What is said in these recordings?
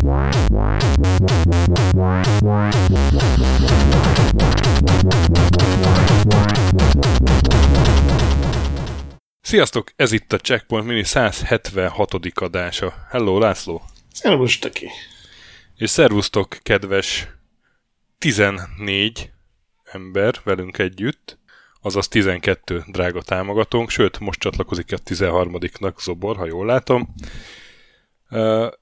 Sziasztok! Ez itt a Checkpoint Mini 176. adása. Hello, László! Szervusz, Töki! És szervusztok, kedves 14 ember velünk együtt, azaz 12 drága támogatónk, sőt, most csatlakozik a 13-nak Zobor, ha jól látom.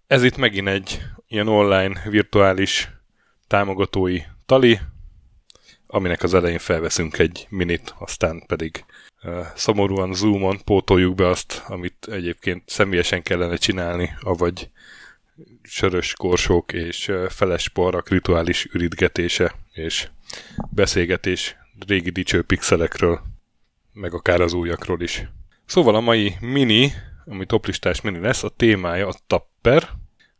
Ez itt megint egy ilyen online, virtuális támogatói Tali, aminek az elején felveszünk egy minit, aztán pedig szomorúan Zoomon pótoljuk be azt, amit egyébként személyesen kellene csinálni, avagy sörös korsók és feles poharak rituális ürítgetése és beszélgetés régi dicső pixelekről, meg akár az újakról is. Szóval a mai mini, ami toplistás mini lesz, a témája a Tapper,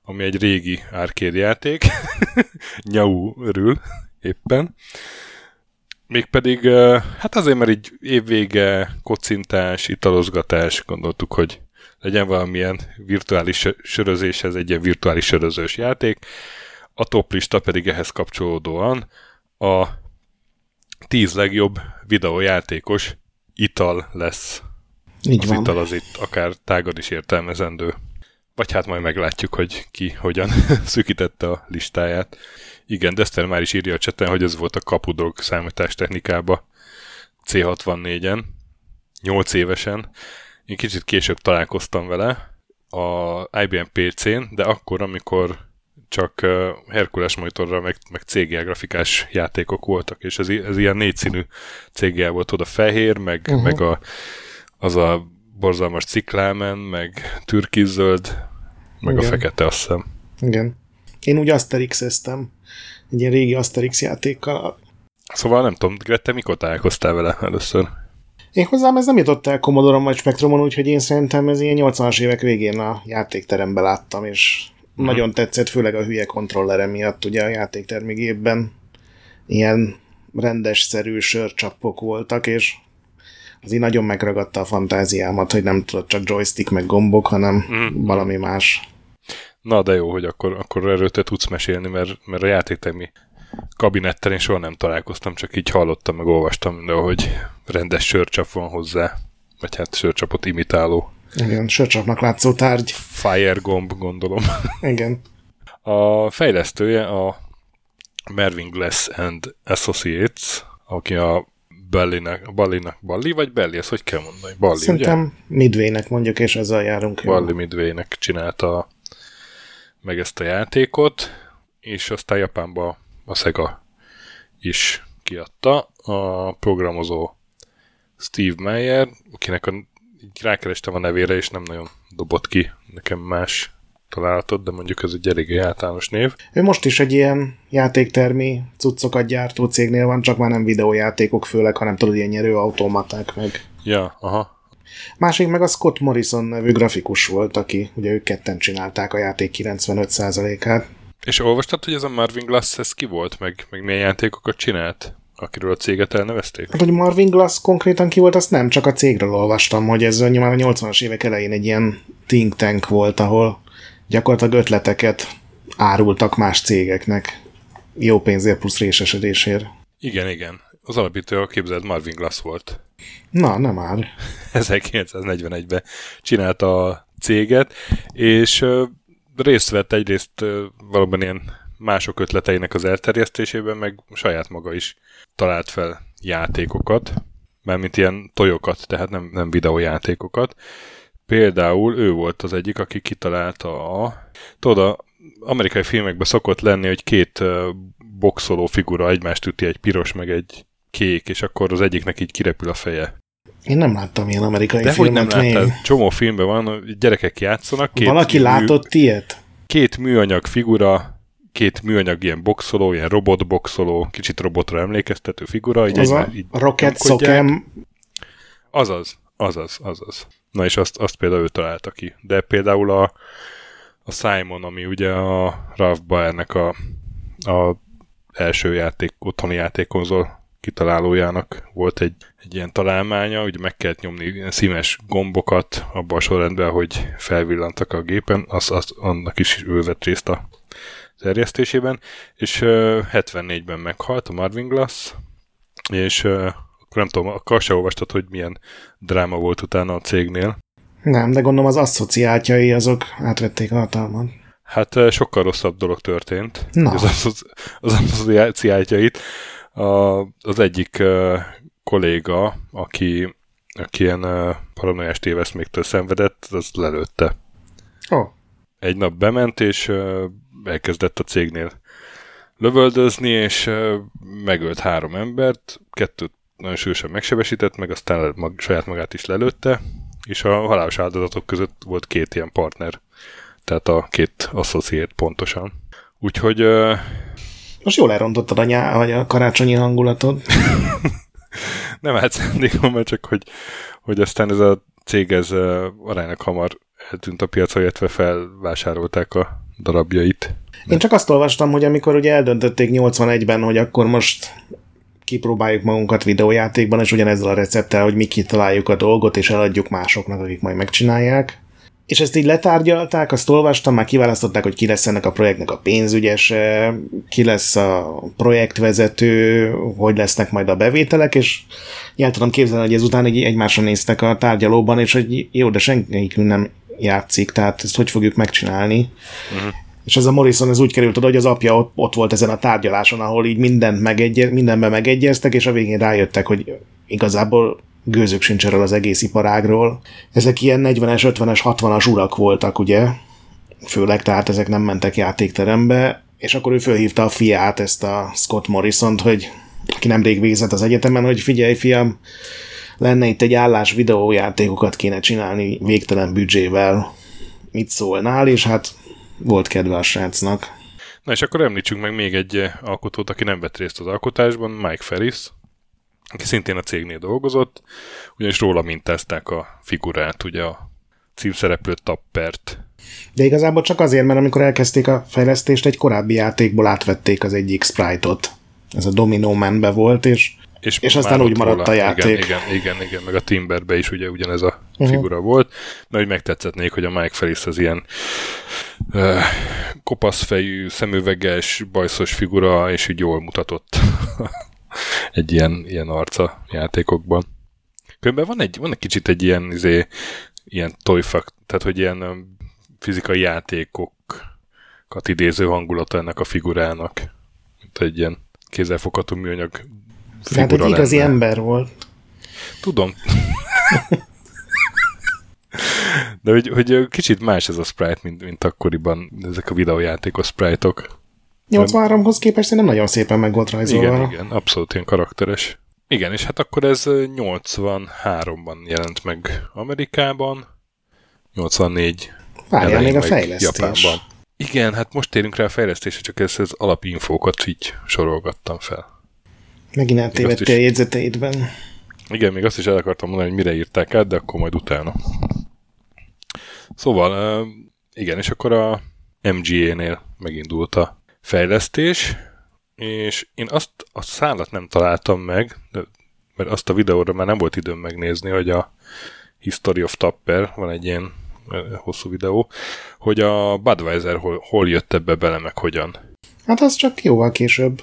ami egy régi arcade játék, nyau örül éppen. Mégpedig, hát azért, mert így évvége, kocintás, italozgatás, gondoltuk, hogy legyen valamilyen virtuális sörözés, ez egy ilyen virtuális sörözős játék. A toplista pedig ehhez kapcsolódóan a 10 legjobb videójátékos ital lesz. Így az van. Ital az itt akár tágan is értelmezendő. Vagy hát majd meglátjuk, hogy ki hogyan szűkítette a listáját. Igen, Dester már is írja a cseten, hogy ez volt a kapudog számítástechnikába C64-en, 8 évesen. Én kicsit később találkoztam vele a IBM PC-n, de akkor, amikor csak Hercules monitorra, meg CGL grafikás játékok voltak, és ez ilyen négyszínű CGL volt, oda fehér, meg az a borzalmas ciklámen, meg türkizzöld, meg igen. A fekete, azt hiszem. Igen. Én úgy Asterix-eztem, egy ilyen régi Asterix játékkal. Szóval nem tudom, Grette, mikor találkoztál vele először? Én hozzám ez nem jutott el Commodore-on vagy Spektrumon, úgyhogy én szerintem ez ilyen 80-as évek végén a játékteremben láttam, és nagyon tetszett, főleg a hülye kontrollere miatt, ugye a játéktermigében ilyen rendes-szerű sörcsapok voltak, és az így nagyon megragadta a fantáziámat, hogy nem tudod csak joystick meg gombok, hanem valami más. Na, de jó, hogy akkor erről te tudsz mesélni, mert a játéktemi kabinetten én soha nem találkoztam, csak így hallottam, meg olvastam mindenhol, hogy rendes sörcsap van hozzá, vagy hát sörcsapot imitáló. Igen, sörcsapnak látszó tárgy. Fire gomb, gondolom. Igen. A fejlesztője a Marvin Glass and Associates, aki a Bally, ezt hogy kell mondani? Bally, szerintem ugye? Midwaynek mondjuk, és ezzel járunk. Bally Midwaynek csinálta meg ezt a játékot, és aztán Japánban a Sega is kiadta. A programozó Steve Meyer, akinek így rákerestem a nevére, és nem nagyon dobott ki nekem más találatot, de mondjuk ez egy eléggé általános név. Ő most is egy ilyen játéktermi cuccokat gyártó cégnél van, csak már nem videójátékok főleg, hanem tudod, ilyen nyerőautomaták meg. Ja, aha. Másik meg a Scott Morrison nevű grafikus volt, aki ugye ők ketten csinálták a játék 95%-át. És olvastad, hogy ez a Marvin Glass, ez ki volt, meg milyen játékokat csinált, akiről a céget elnevezték? Hát, hogy Marvin Glass konkrétan ki volt, azt nem, csak a cégről olvastam, hogy ez nyilván a 80-as évek elején egy ilyen think tank volt, ahol gyakorlatilag ötleteket árultak más cégeknek, jó pénzért plusz részesedésért. Igen, igen. Az alapító, a képzelt Marvin Glass volt. Na, nem már. 1941-ben csinálta a céget, és részt vett egyrészt valóban ilyen mások ötleteinek az elterjesztésében, meg saját maga is talált fel játékokat, mármint ilyen tojokat, tehát nem videójátékokat. Például ő volt az egyik, aki kitalálta amerikai filmekben szokott lenni, hogy két boxoló figura egymást üti, egy piros, meg egy kék, és akkor az egyiknek így kirepül a feje. Én nem láttam ilyen amerikai filmet még. Dehogy nem láttál. Csomó filmben van, gyerekek játszanak. Valaki látott ilyet? Két műanyag figura, két műanyag ilyen boxoló, ilyen robotboxoló, kicsit robotra emlékeztető figura. Az a Rocket Sokem. Azaz. Na és azt például ő találta ki. De például a Simon, ami ugye a Ralph Baernek a első játék, otthoni játékkonzol kitalálójának volt egy ilyen találmánya, ugye meg kellett nyomni színes gombokat abban a sorrendben, hogy felvillantak a gépen, annak is ő vett részt a terjesztésében, és 74-ben meghalt a Marvin Glass, és nem tudom, akkor se olvastad, hogy milyen dráma volt utána a cégnél. Nem, de gondolom az asszociátjai azok átvették a hatalmat. Hát sokkal rosszabb dolog történt. No. Az asszociátjait. Az egyik kolléga, aki ilyen paranoiás téveszméktől szenvedett, az lelőtte. Oh. Egy nap bement, és elkezdett a cégnél lövöldözni, és megölt 3 embert, 2 nagyon sűrűsen megsebesített, meg aztán saját magát is lelőtte, és a halálos áldozatok között volt 2 ilyen partner, tehát a 2 associate pontosan. Úgyhogy... Most jól elrontottad a karácsonyi hangulatot. Nem állt szándékom, mert csak hogy aztán ez a cég ez aránylag hamar eltűnt a piacra, illetve felvásárolták a darabjait. Én csak azt olvastam, hogy amikor ugye eldöntötték 81-ben, hogy akkor most kipróbáljuk magunkat videójátékban, és ugyanezzel a recepttel, hogy mi kitaláljuk a dolgot, és eladjuk másoknak, akik majd megcsinálják. És ezt így letárgyalták, azt olvastam, már kiválasztották, hogy ki lesz ennek a projektnek a pénzügyese, ki lesz a projektvezető, hogy lesznek majd a bevételek, és el tudom képzelni, hogy ezután egymásra néztek a tárgyalóban, és hogy jó, de senkikünk nem játszik, tehát ezt hogy fogjuk megcsinálni. Uh-huh. És ez a Morrison ez úgy került oda, hogy az apja ott volt ezen a tárgyaláson, ahol így mindenben megegyeztek, és a végén rájöttek, hogy igazából gőzük sincs erről az egész iparágról. Ezek ilyen 40-es, 50-es, 60-as urak voltak, ugye? Főleg, tehát ezek nem mentek játékterembe, és akkor ő fölhívta a fiát, ezt a Scott Morrisont, hogy aki nemrég végzett az egyetemen, hogy figyelj fiam, lenne itt egy állás, videójátékokat kéne csinálni végtelen büdzsével, mit szólnál, és hát volt kedve a srácnak. Na és akkor említsünk meg még egy alkotót, aki nem vett részt az alkotásban, Mike Ferris, aki szintén a cégnél dolgozott, ugyanis róla mintázták a figurát, ugye a címszereplő Tappert. De igazából csak azért, mert amikor elkezdték a fejlesztést, egy korábbi játékból átvették az egyik sprite-ot. Ez a Domino Man-be volt, és aztán úgy maradt róla a játék. Igen, meg a Timberbe is ugye ugyanez a figura volt. Na, hogy megtetszetnék, hogy a Mike Ferris az ilyen kopaszfejű, szemüveges, bajszos figura, és így jól mutatott egy ilyen arca játékokban. Különben van egy kicsit egy ilyen toyfuck, tehát hogy ilyen fizikai játékokat idéző hangulata ennek a figurának. Mint egy ilyen kézzelfogható műanyag figura. Tehát egy igazi ember volt. Tudom. De hogy kicsit más ez a sprite, mint akkoriban ezek a videójátékos sprite-ok. 83-hoz képest nem nagyon szépen meg volt rajzolva. Igen, abszolút ilyen karakteres. Igen, és hát akkor ez 83-ban jelent meg Amerikában, 84 várjál még a fejlesztés. Japánban. Igen, hát most térünk rá a fejlesztésre, csak ezt az alapinfókat így sorolgattam fel. Megint eltévedtél a jegyzeteidben. Igen, még azt is el akartam mondani, hogy mire írták át, de akkor majd utána. Szóval, igen, és akkor a MGA-nél megindult a fejlesztés, és én azt a szállat nem találtam meg, mert azt a videóra már nem volt időm megnézni, hogy a History of Tapper, van egy ilyen hosszú videó, hogy a Budweiser hol jött ebbe bele, meg hogyan. Hát az csak jóval később.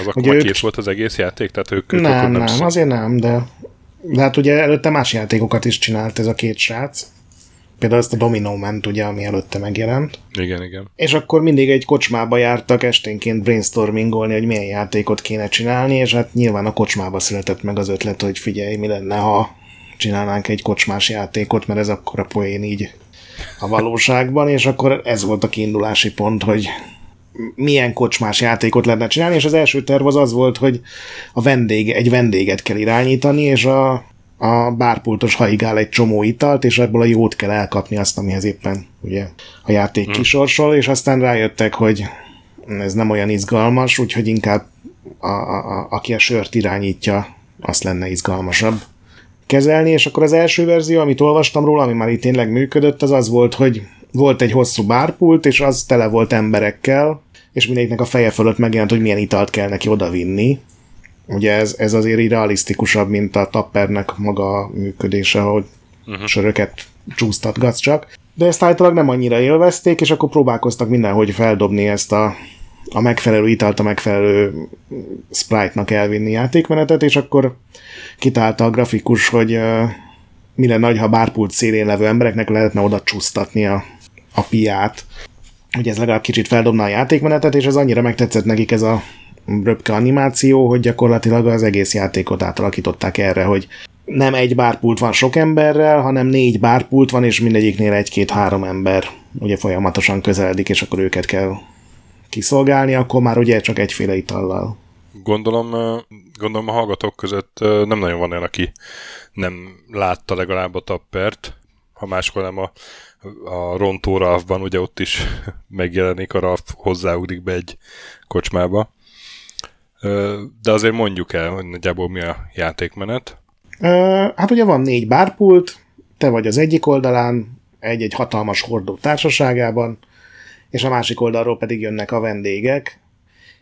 Az akkor már kész volt az egész játék? Tehát nem, azért nem, de hát ugye előtte más játékokat is csinált ez a 2 srác. Például ezt a Domino Man-t, ugye, ami előtte megjelent. Igen. És akkor mindig egy kocsmába jártak esténként brainstormingolni, hogy milyen játékot kéne csinálni, és hát nyilván a kocsmába született meg az ötlet, hogy figyelj, mi lenne, ha csinálnánk egy kocsmás játékot, mert ez akkor a poén így a valóságban, és akkor ez volt a kiindulási pont, hogy milyen kocsmás játékot lehetne csinálni, és az első terv az volt, hogy egy vendéget kell irányítani, és a bárpultos haigál egy csomó italt, és ebből a jót kell elkapni azt, amihez éppen ugye, a játék kisorsol, és aztán rájöttek, hogy ez nem olyan izgalmas, úgyhogy inkább aki a sört irányítja, azt lenne izgalmasabb kezelni, és akkor az első verzió, amit olvastam róla, ami már itt tényleg működött, az volt, hogy volt egy hosszú bárpult, és az tele volt emberekkel, és mindegyiknek a feje fölött megjelent, hogy milyen italt kell neki odavinni. Ugye ez azért így realisztikusabb, mint a Tappernek maga a működése, hogy söröket csúsztatgatsz csak. De ezt állítólag nem annyira élvezték, és akkor próbálkoztak mindenhogy feldobni ezt a megfelelő italt, a megfelelő Sprite-nak elvinni játékmenetet, és akkor kitalálta a grafikus, hogy mi lenne, ha bárpult szélén levő embereknek lehetne oda csúsztatni a piát. Hogy ez legalább kicsit feldobna a játékmenetet, és ez annyira megtetszett nekik ez a röpke animáció, hogy gyakorlatilag az egész játékot átalakították erre, hogy nem egy bárpult van sok emberrel, hanem 4 bárpult van, és mindegyiknél 1-2-3 ember ugye folyamatosan közeledik, és akkor őket kell kiszolgálni, akkor már ugye csak egyféle itallal. Gondolom a hallgatók között nem nagyon van olyan, aki nem látta legalább a Tappert, ha máskor nem a rontó Ralfban, ugye ott is megjelenik a Ralf, hozzáugrik be egy kocsmába. De azért mondjuk el, hogy nagyjából mi a játékmenet. Hát ugye van 4 bárpult, te vagy az egyik oldalán, egy hatalmas hordó társaságában, és a másik oldalról pedig jönnek a vendégek,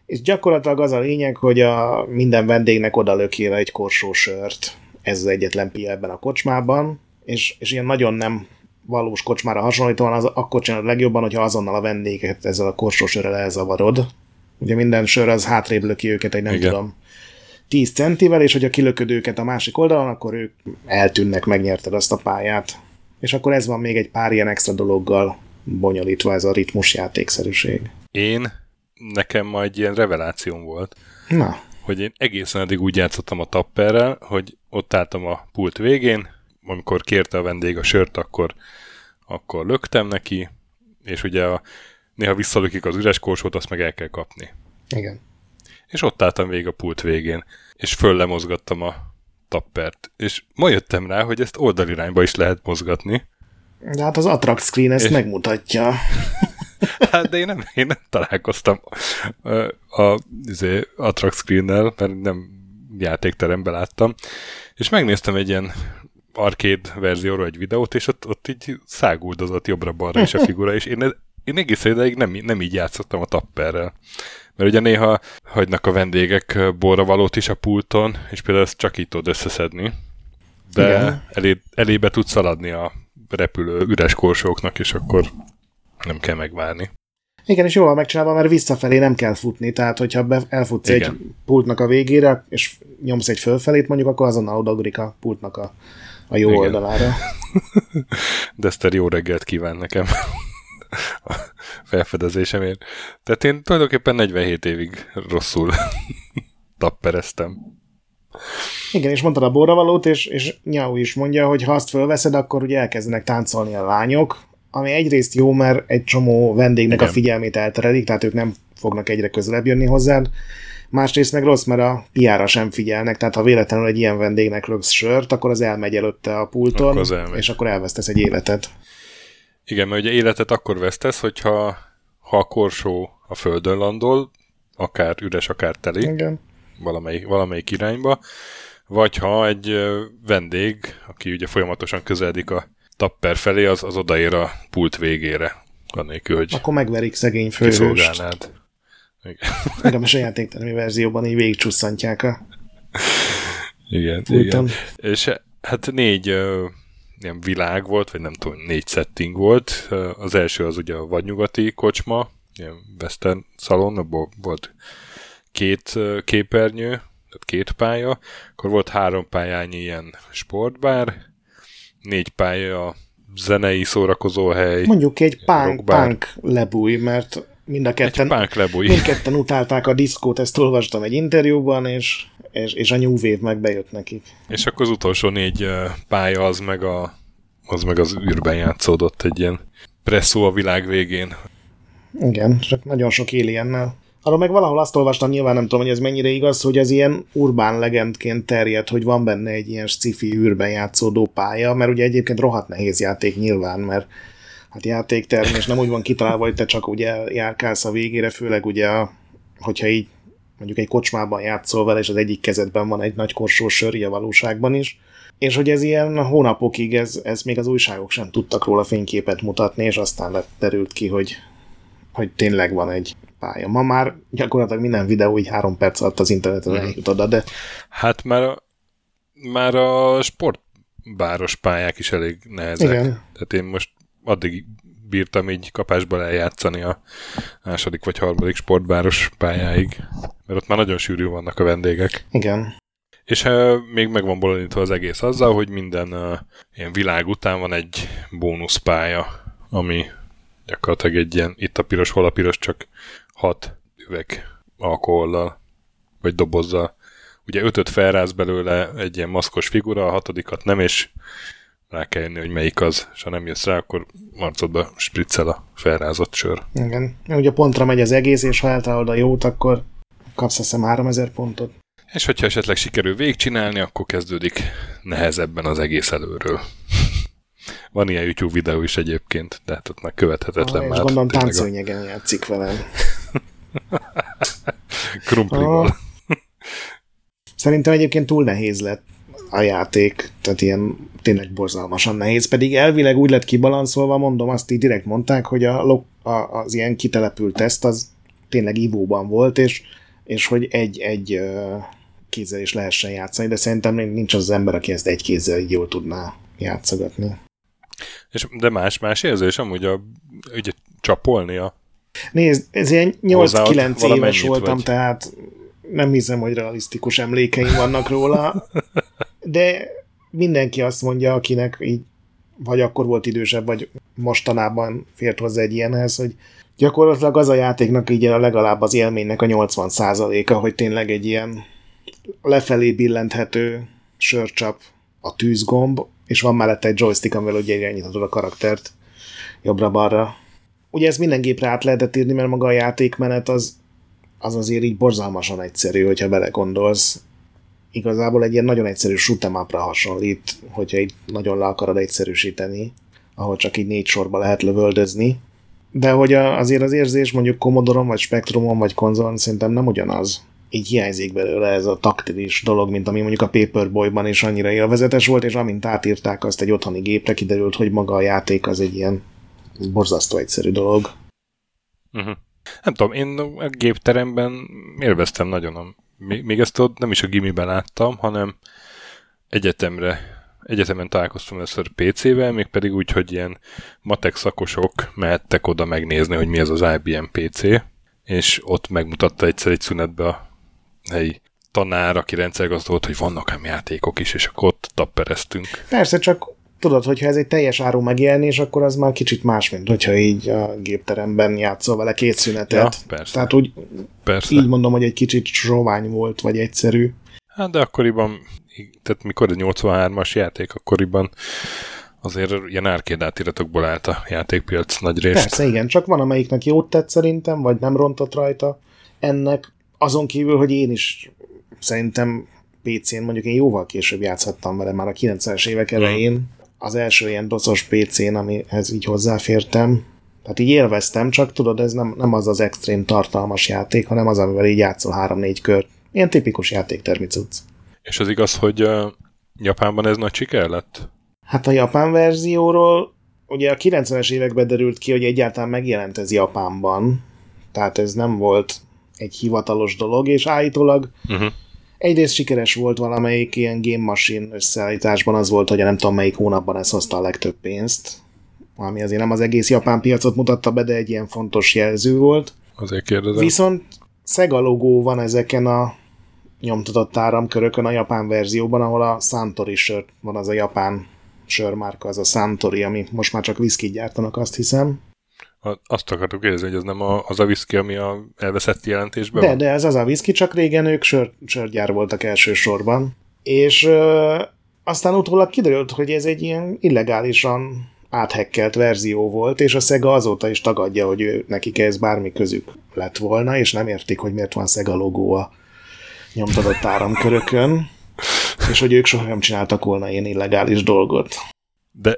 és gyakorlatilag az a lényeg, hogy minden vendégnek odalökére egy korsó sört. Ez az egyetlen pia ebben a kocsmában, és ilyen nagyon nem valós kocsmára hasonlítóan akkor csinálod legjobban, hogyha azonnal a vendéget ezzel a korsó sörrel elzavarod. Ugye minden sör az hátrébb löki őket, egy nem igen. tudom, 10 centivel, és hogyha kilököd őket a másik oldalon, akkor ők eltűnnek, megnyerted azt a pályát. És akkor ez van még egy pár ilyen extra dologgal bonyolítva, ez a ritmus játékszerűség. Nekem ma egy ilyen revelációm volt, na. Hogy én egészen eddig úgy játszottam a Tapperrel, hogy ott álltam a pult végén, amikor kérte a vendég a sört, akkor löktem neki, és ugye néha visszalökik az üres korsót, azt meg el kell kapni. Igen. És ott álltam végig a pult végén, és föllemozgattam a Tappert. És ma jöttem rá, hogy ezt oldalirányba is lehet mozgatni. De hát az attract screen ezt megmutatja. Hát, de én nem találkoztam az attract screennel, mert nem játékteremben láttam. És megnéztem egy ilyen arcade verzióról egy videót, és ott így száguldozott jobbra-balra is a figura, és én egész ideig nem így játszottam a Tapperrel. Mert ugye néha hagynak a vendégek borravalót is a pulton, és például ezt csak így tudod összeszedni. De elébe tudsz szaladni a repülő üres korsóknak, és akkor nem kell megvárni. Igen, és jól megcsinálva, mert visszafelé nem kell futni, tehát hogyha elfutsz igen. egy pultnak a végére, és nyomsz egy fölfelét mondjuk, akkor azonnal odagrik a pultnak a jó igen. oldalára. Dester, jó reggelt kíván nekem a felfedezésemért. Tehát én tulajdonképpen 47 évig rosszul tappereztem. Igen, és mondtad a borravalót, és Nyau is mondja, hogy ha azt fölveszed, akkor ugye elkezdenek táncolni a lányok, ami egyrészt jó, mert egy csomó vendégnek igen. a figyelmét elterelik, tehát ők nem fognak egyre közelebb jönni hozzád. Másrészt meg rossz, mert a piára sem figyelnek, tehát ha véletlenül egy ilyen vendégnek löksz sört, akkor az elmegy előtte a pulton, és akkor elvesztesz egy életet. Igen, mert ugye életet akkor vesztesz, hogyha a korsó a földön landol, akár üres, akár teli, igen. Valamelyik irányba, vagy ha egy vendég, aki ugye folyamatosan közeledik a Tapper felé, az odaér a pult végére. Annélkül, hogy akkor megverik szegény főhőst. Igen, most a játéktermi verzióban így végigcsusszantják a igen, igen. És hát 4 ilyen világ volt, vagy nem tudom, 4 setting volt. Az első az ugye a vadnyugati kocsma, ilyen western szalon, abból volt 2 képernyő, tehát 2 pálya. Akkor volt 3 pályányi ilyen sportbár, 4 pálya, zenei szórakozóhely. Mondjuk egy punk lebúj, mert mind a ketten utálták a diszkót, ezt olvastam egy interjúban, és a New Wave meg bejött nekik. És akkor az utolsó 4 pálya az meg az űrben játszódott, egy ilyen presszó a világ végén. Igen, csak nagyon sok aliennel. Arról meg valahol azt olvastam, nyilván nem tudom, hogy ez mennyire igaz, hogy ez ilyen urbán legendként terjed, hogy van benne egy ilyen sci-fi űrben játszódó pálya, mert ugye egyébként rohadt nehéz játék nyilván, mert hát játékterm, és nem úgy van kitalálva, hogy te csak ugye járkálsz a végére, főleg ugye, hogyha így mondjuk egy kocsmában játszol vele, és az egyik kezedben van egy nagy korsó sör, így a valóságban is, és hogy ez ilyen hónapokig, ez még az újságok sem tudtak róla fényképet mutatni, és aztán derült ki, hogy tényleg van egy pálya. Ma már gyakorlatilag minden videó így 3 perc alatt az interneten eljut oda, de... Hát már a sport báros pályák is elég nehezek. Igen. Tehát én most addig bírtam így kapásba eljátszani a második vagy harmadik sportbáros pályáig, mert ott már nagyon sűrű vannak a vendégek. Igen. És még meg van bolondítva az egész azzal, hogy minden ilyen világ után van egy bónuszpálya, ami gyakorlatilag egy ilyen, itt a piros, hol a piros, csak 6 üveg alkohollal, vagy dobozzal. Ugye 5-öt felráz belőle egy ilyen maszkos figura, a 6-at nem, és rá kell jönni, hogy melyik az. És ha nem jössz rá, akkor arcodba spriccel a felrázott sör. Igen. Ugye pontra megy az egész, és ha eltalálod a jót, akkor kapsz azt hiszem 3000 pontot. És hogyha esetleg sikerül végigcsinálni, akkor kezdődik nehezebben az egész előről. Van ilyen YouTube videó is egyébként, de hát ott már követhetetlen már. És gondolom táncszőnyegen játszik velem. Krumplival. Szerintem egyébként túl nehéz lett a játék, tehát ilyen tényleg borzalmasan nehéz, pedig elvileg úgy lett kibalanszolva, mondom, azt így direkt mondták, hogy az ilyen kitelepült teszt az tényleg ivóban volt, és hogy egy kézzel is lehessen játszani, de szerintem nincs az ember, aki ezt egy kézzel így jól tudná játszogatni. De más érzés amúgy ugye csapolni a... Nézd, ez ilyen 8-9 éves voltam, vagy? Tehát nem hiszem, hogy realisztikus emlékeim vannak róla, de mindenki azt mondja, akinek így vagy akkor volt idősebb, vagy mostanában fért hozzá egy ilyenhez, hogy gyakorlatilag az a játéknak így a legalább az élménynek a 80%-a, hogy tényleg egy ilyen lefelé billenthető sörcsap a tűzgomb, és van mellette egy joystick, amivel ugye irányíthatod a karaktert jobbra-balra. Ugye ez minden gépre át lehetett írni, mert maga a játékmenet az azért így borzalmasan egyszerű, hogyha belegondolsz. Igazából egy ilyen nagyon egyszerű shoot'em upra hasonlít, hogyha így nagyon le akarod egyszerűsíteni, ahol csak így 4 sorba lehet lövöldözni. De hogy azért az érzés mondjuk Commodore-on, vagy Spektrumon, vagy konzolon szerintem nem ugyanaz. Így hiányzik belőle ez a taktilis dolog, mint ami mondjuk a Paperboy-ban is annyira élvezetes volt, és amint átírták azt egy otthoni gépre, kiderült, hogy maga a játék az egy ilyen borzasztó egyszerű dolog. Uh-huh. Nem tudom, én a gépteremben élveztem nagyon. Még ezt ott nem is a gimiben láttam, hanem egyetemen találkoztam először PC-vel, mégpedig úgy, hogy ilyen matek szakosok mehettek oda megnézni, hogy mi ez az IBM PC, és ott megmutatta egyszer egy szünetbe a helyi tanár, aki rendszergazda volt, hogy vannak ám játékok is, és akkor ott tappereztünk. Persze, csak tudod, hogyha ez egy teljes áru megjelenés, akkor az már kicsit más, mint hogyha így a gépteremben játszol vele 2 szünetet. Ja, persze. Tehát úgy persze. Így mondom, hogy egy kicsit sovány volt, vagy egyszerű. Hát de akkoriban, tehát mikor egy 83-as játék, akkoriban azért ilyen arcade átiratokból állt a játékpiac nagy részt. Persze, igen, csak van amelyiknek jót tett szerintem, vagy nem rontott rajta ennek. Azon kívül, hogy én is szerintem PC-n mondjuk én jóval később játszhattam vele, már a 90-es évek elején. Az első ilyen docos PC-n, amihez így hozzáfértem. Tehát így élveztem, csak tudod, ez nem az az extrém tartalmas játék, hanem az, amivel így játszol 3-4 kört. Ilyen tipikus játéktermi cucc. És az igaz, hogy Japánban ez nagy siker lett? Hát a japán verzióról ugye a 90-es években derült ki, hogy egyáltalán megjelent ez Japánban. Tehát ez nem volt egy hivatalos dolog, és állítólag egyrészt sikeres volt valamelyik ilyen game machine összeállításban, az volt, hogy nem tudom melyik hónapban ez hozta a legtöbb pénzt. Ami azért nem az egész japán piacot mutatta be, de egy ilyen fontos jelző volt. Azért kérdezem. Viszont Sega logó van ezeken a nyomtatott áramkörökön a japán verzióban, ahol a Suntory sört van, az a japán sörmárka, az a Suntory, ami most már csak viszkit gyártanak, azt hiszem. Azt akartuk érzni, hogy ez nem az a viszki, ami elveszett jelentésben van? De ez az a viszki, csak régen ők sörgyár voltak elsősorban. És aztán utólag kiderült, hogy ez egy ilyen illegálisan áthackelt verzió volt, és a Sega azóta is tagadja, hogy nekik ez bármi közük lett volna, és nem értik, hogy miért van Sega logó a nyomtatott áramkörökön, és hogy ők soha nem csináltak volna ilyen illegális dolgot. De...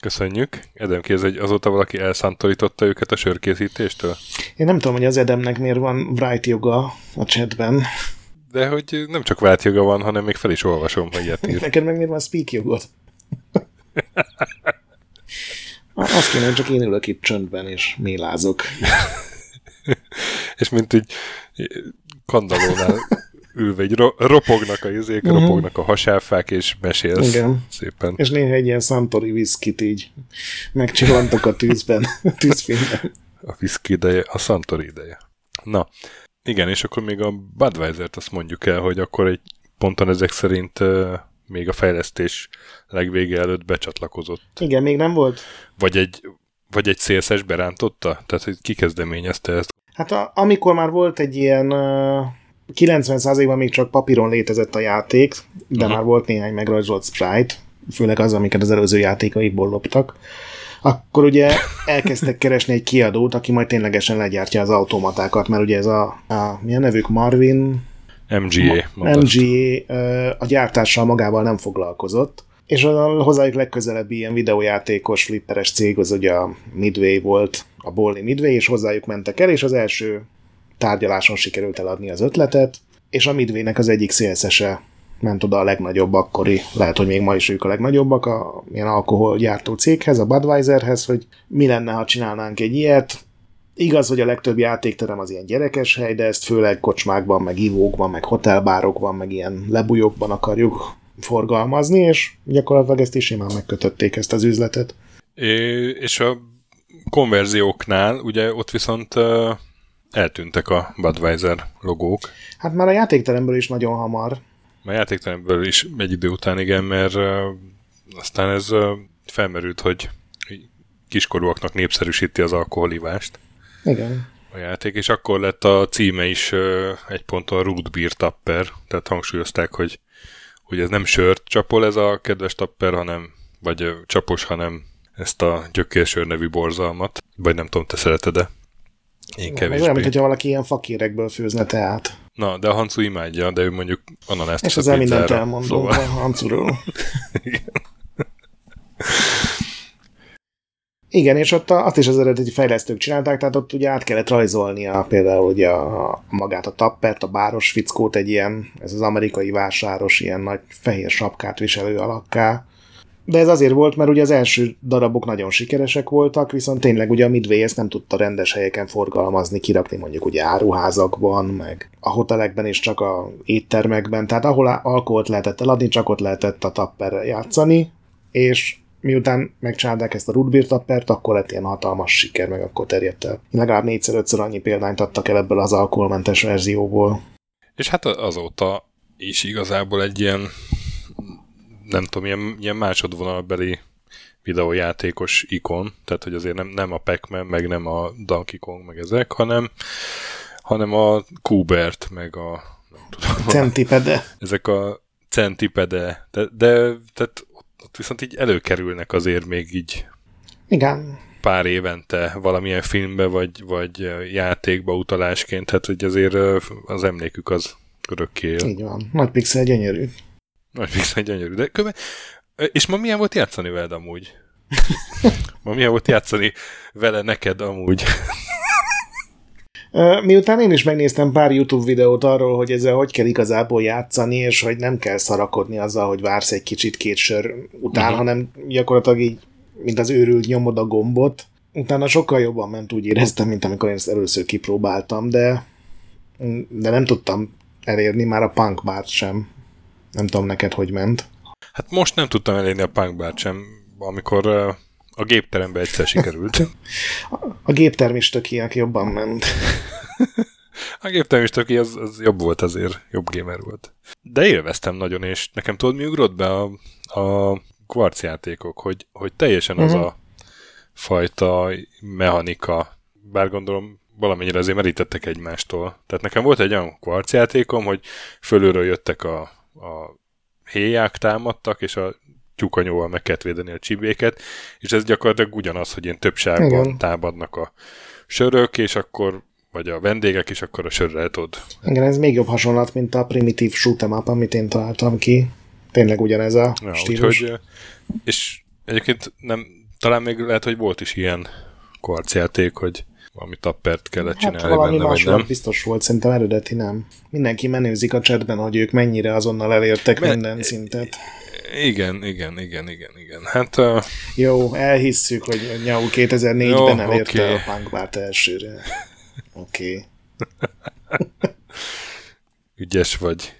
Köszönjük. Edem kérdez, azóta valaki elszántorította őket a sörkészítéstől? Én nem tudom, hogy az Edemnek miért van write joga a chatben. De hogy nem csak write joga van, hanem még fel is olvasom, hogy ilyet ír. Neked meg miért van speak jogod? Azt kéne, csak én ülök itt csöndben, és mélázok. És mint úgy kandalónál ülve, így ropognak a izék, ropognak a hasáfák, és mesélsz. Igen. Szépen. És néha egy ilyen Suntory viszkit így megcsillantok a tűzben, a tűzfényben. A viszki ideje, a Suntory ideje. Na, igen, és akkor még a Budweiser-t azt mondjuk el, hogy akkor egy ponton ezek szerint még a fejlesztés legvége előtt becsatlakozott. Igen, még nem volt. Vagy egy CSS berántotta? Tehát, hogy kikezdeményezte ezt? Hát amikor már volt egy ilyen 90%-ban még csak papíron létezett a játék, de már volt néhány megrajzolt sprite, főleg az, amiket az előző játékaikból loptak, akkor ugye elkezdtek keresni egy kiadót, aki majd ténylegesen legyártja az automatákat, mert ugye ez a milyen nevük? Marvin... MGA a gyártással magával nem foglalkozott, és a hozzájuk legközelebbi ilyen videójátékos flipperes cég az ugye a Midway volt, a Bally Midway, és hozzájuk mentek el, és az első tárgyaláson sikerült eladni az ötletet, és a Midwaynek az egyik CSS-e ment oda a legnagyobb akkori, lehet, hogy még ma is ők a legnagyobbak, a ilyen alkoholgyártó céghez, a Budweiserhez, hogy mi lenne, ha csinálnánk egy ilyet. Igaz, hogy a legtöbb játékterem az ilyen gyerekes hely, de ezt főleg kocsmákban, meg ivókban, meg hotelbárokban, meg ilyen lebújokban akarjuk forgalmazni, és gyakorlatilag ezt is simán megkötötték, ezt az üzletet. És a konverzióknál, ugye ott viszont eltűntek a Budweiser logók. Hát már a játékteremből is nagyon hamar. A játékteremből is egy idő után, igen, mert aztán ez felmerült, hogy kiskorúaknak népszerűsíti az alkoholivást. Igen. A játék, és akkor lett a címe is egy ponton Root Beer Tapper, tehát hangsúlyozták, hogy ez nem sört csapol ez a kedves Tapper, hanem, vagy csapos, hanem ezt a gyökérsör nevű borzalmat, vagy nem tudom, te szereted-e? Én kevésbé. Olyan, mintha valaki ilyen fakérekből főzne teát. Na, de a Hancu imádja, de ő mondjuk ananászt és az mindent pizzára, elmondom szóval. A Hancuról. Igen. Igen, és ott azt is az eredeti fejlesztők csinálták, tehát ott ugye át kellett rajzolnia például ugye magát a Tappert, a báros fickót egy ilyen, ez az amerikai vásáros ilyen nagy fehér sapkát viselő alakká. De ez azért volt, mert ugye az első darabok nagyon sikeresek voltak, viszont tényleg ugye a Midway ezt nem tudta rendes helyeken forgalmazni, kirakni mondjuk ugye áruházakban, meg a hotelekben és csak a éttermekben, tehát ahol alkoholt lehetett eladni, csak ott lehetett a Tapperrel játszani, és miután megcsinálták ezt a Root Beer Tappert, akkor lett ilyen hatalmas siker, meg akkor terjedt el. Legalább 4-5-ször annyi példányt adtak el ebből az alkoholmentes verzióból. És hát azóta is igazából egy ilyen, nem tudom, ilyen másodvonalbeli videójátékos ikon, tehát hogy azért nem a Pac-Man, meg nem a Donkey Kong, meg ezek, hanem a Kubert, meg a... nem tudom, centipede. Ezek a centipede, de tehát viszont így előkerülnek azért még így. Igen. Pár évente valamilyen filmbe vagy játékba utalásként, tehát hogy azért az emlékük az örökké él. Így van. Nagypixel gyönyörű. De és ma milyen volt játszani veled amúgy? Ma milyen volt játszani vele neked amúgy? Miután én is megnéztem pár YouTube videót arról, hogy ezzel hogy kell igazából játszani, és hogy nem kell szarakodni azzal, hogy vársz egy kicsit két sör után, hanem gyakorlatilag így, mint az őrült nyomod a gombot. Utána sokkal jobban ment, úgy éreztem, mint amikor én ezt először kipróbáltam, de nem tudtam elérni már a Punk Bart sem. Nem tudom, neked hogy ment. Hát most nem tudtam elérni a Punk Bart sem, amikor a gépterembe egyszer sikerült. A gépterm is tökiak jobban ment. A gépterm is töki, az jobb volt azért, jobb gamer volt. De élveztem nagyon, és nekem tudod, mi ugrott be a kvarc játékok, hogy teljesen az a fajta mechanika, bár gondolom valamennyire azért merítettek egymástól. Tehát nekem volt egy olyan kvarc játékom, hogy fölülről jöttek a héják, támadtak, és a tyúkanyóval meg kellett védeni a csibéket, és ez gyakorlatilag ugyanaz, hogy én több sávban támadnak a sörök, és akkor, vagy a vendégek, és akkor a sörrel tud. Igen, ez még jobb hasonlat, mint a primitív shoot-em-up, amit én találtam ki. Tényleg ugyanez a stílus. Úgyhogy, és egyébként nem, talán még lehet, hogy volt is ilyen kvarcjáték, hogy valami tappert kellett csinálni benne, vagy nem. Hát valami biztos volt, szerintem eredeti nem. Mindenki menőzik a chatben, hogy ők mennyire azonnal elértek minden szintet. Igen. Hát, jó, elhisszük, hogy nyau 2004-ben elérte a Punk Bart elsőre. Oké. ügyes vagy.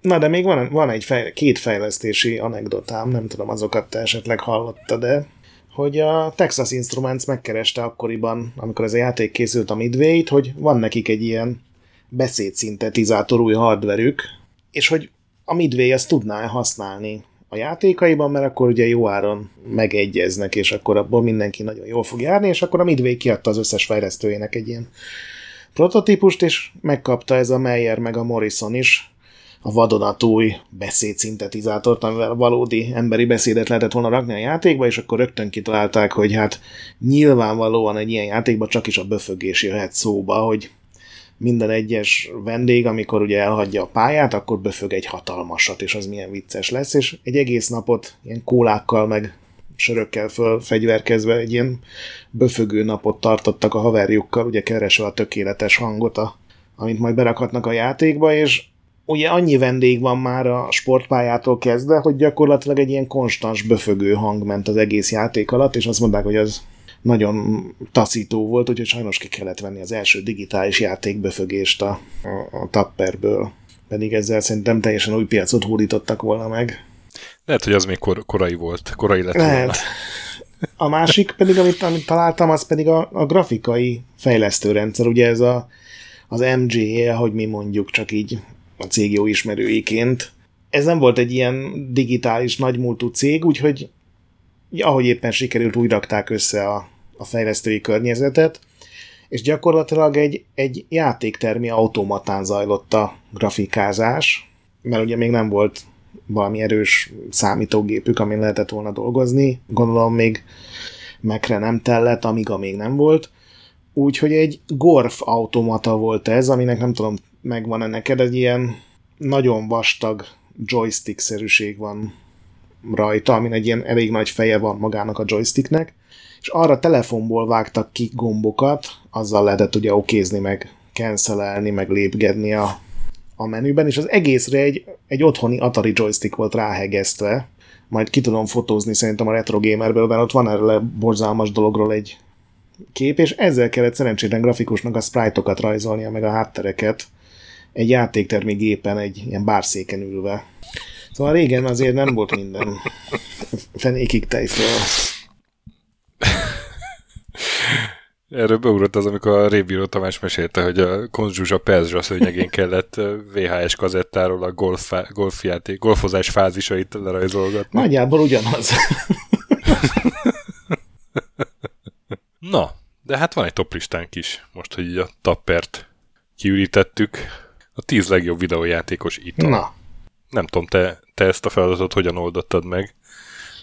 Na, de még van egy két fejlesztési anekdotám, nem tudom, azokat te esetleg hallottad, de hogy a Texas Instruments megkereste akkoriban, amikor ez a játék készült a Midway-t, hogy van nekik egy ilyen beszédszintetizátor új hardverük, és hogy a Midway ezt tudná használni a játékaiban, mert akkor ugye jó áron megegyeznek, és akkor abból mindenki nagyon jól fog járni, és akkor a Midway kiadta az összes fejlesztőjének egy ilyen prototípust, és megkapta ez a Meyer meg a Morrison is a vadonatúj beszédszintetizátort, amivel valódi emberi beszédet lehetett volna rakni a játékba, és akkor rögtön kitalálták, hogy hát nyilvánvalóan egy ilyen játékban csak is a böfögés jöhet szóba, hogy minden egyes vendég, amikor ugye elhagyja a pályát, akkor böfög egy hatalmasat, és az milyen vicces lesz, és egy egész napot ilyen kólákkal meg sörökkel fölfegyverkezve egy ilyen böfögő napot tartottak a haverjukkal, ugye keresve a tökéletes hangot, amit majd berakhatnak a játékba, és ugye annyi vendég van már a sportpályától kezdve, hogy gyakorlatilag egy ilyen konstans böfögő hang ment az egész játék alatt, és azt mondták, hogy az nagyon taszító volt, úgyhogy sajnos ki kellett venni az első digitális játékböfögést a Tapperből. Pedig ezzel szerintem teljesen új piacot hódítottak volna meg. Lehet, hogy az még korai volt, korai lett volna. Lehet. A másik pedig, amit találtam, az pedig a grafikai fejlesztőrendszer. Ugye ez az MGL, hogy mi mondjuk csak így a cég jó ismerőiként. Ez nem volt egy ilyen digitális nagymúltú cég, úgyhogy ahogy éppen sikerült, úgy rakták össze a fejlesztői környezetet, és gyakorlatilag egy játéktermi automatán zajlott a grafikázás, mert ugye még nem volt valami erős számítógépük, amin lehetett volna dolgozni, gondolom még Macre nem tellett, Amiga még nem volt, úgyhogy egy Gorf automata volt ez, aminek nem tudom, megvan-e neked, egy ilyen nagyon vastag joystick-szerűség van rajta, amin egy ilyen elég nagy feje van magának a joysticknek, és arra telefonból vágtak ki gombokat, azzal lehetett ugye okézni, meg cancelelni, meg lépgedni a menüben, és az egészre egy otthoni Atari joystick volt ráhegesztve, majd ki tudom fotózni szerintem a Retro Gamerből, mert ott van erre borzalmas dologról egy kép, és ezzel kellett szerencsétlen grafikusnak a sprite-okat rajzolnia, meg a háttereket, egy játéktermi gépen, egy ilyen bárszéken ülve. Szóval régen azért nem volt minden fenékig tejföl. Erről beugrott az, amikor a Rébíró Tamás mesélte, hogy a Konzsuzsa Perzsa szőnyegén kellett VHS kazettáról a golfozás fázisait lerajzolgatni. Nagyjából ugyanaz. Na, de hát van egy toplistánk is, most, hogy így a Tappert kiürítettük. A 10 legjobb videójátékos ital. Na. Nem tudom, te ezt a feladatot hogyan oldottad meg?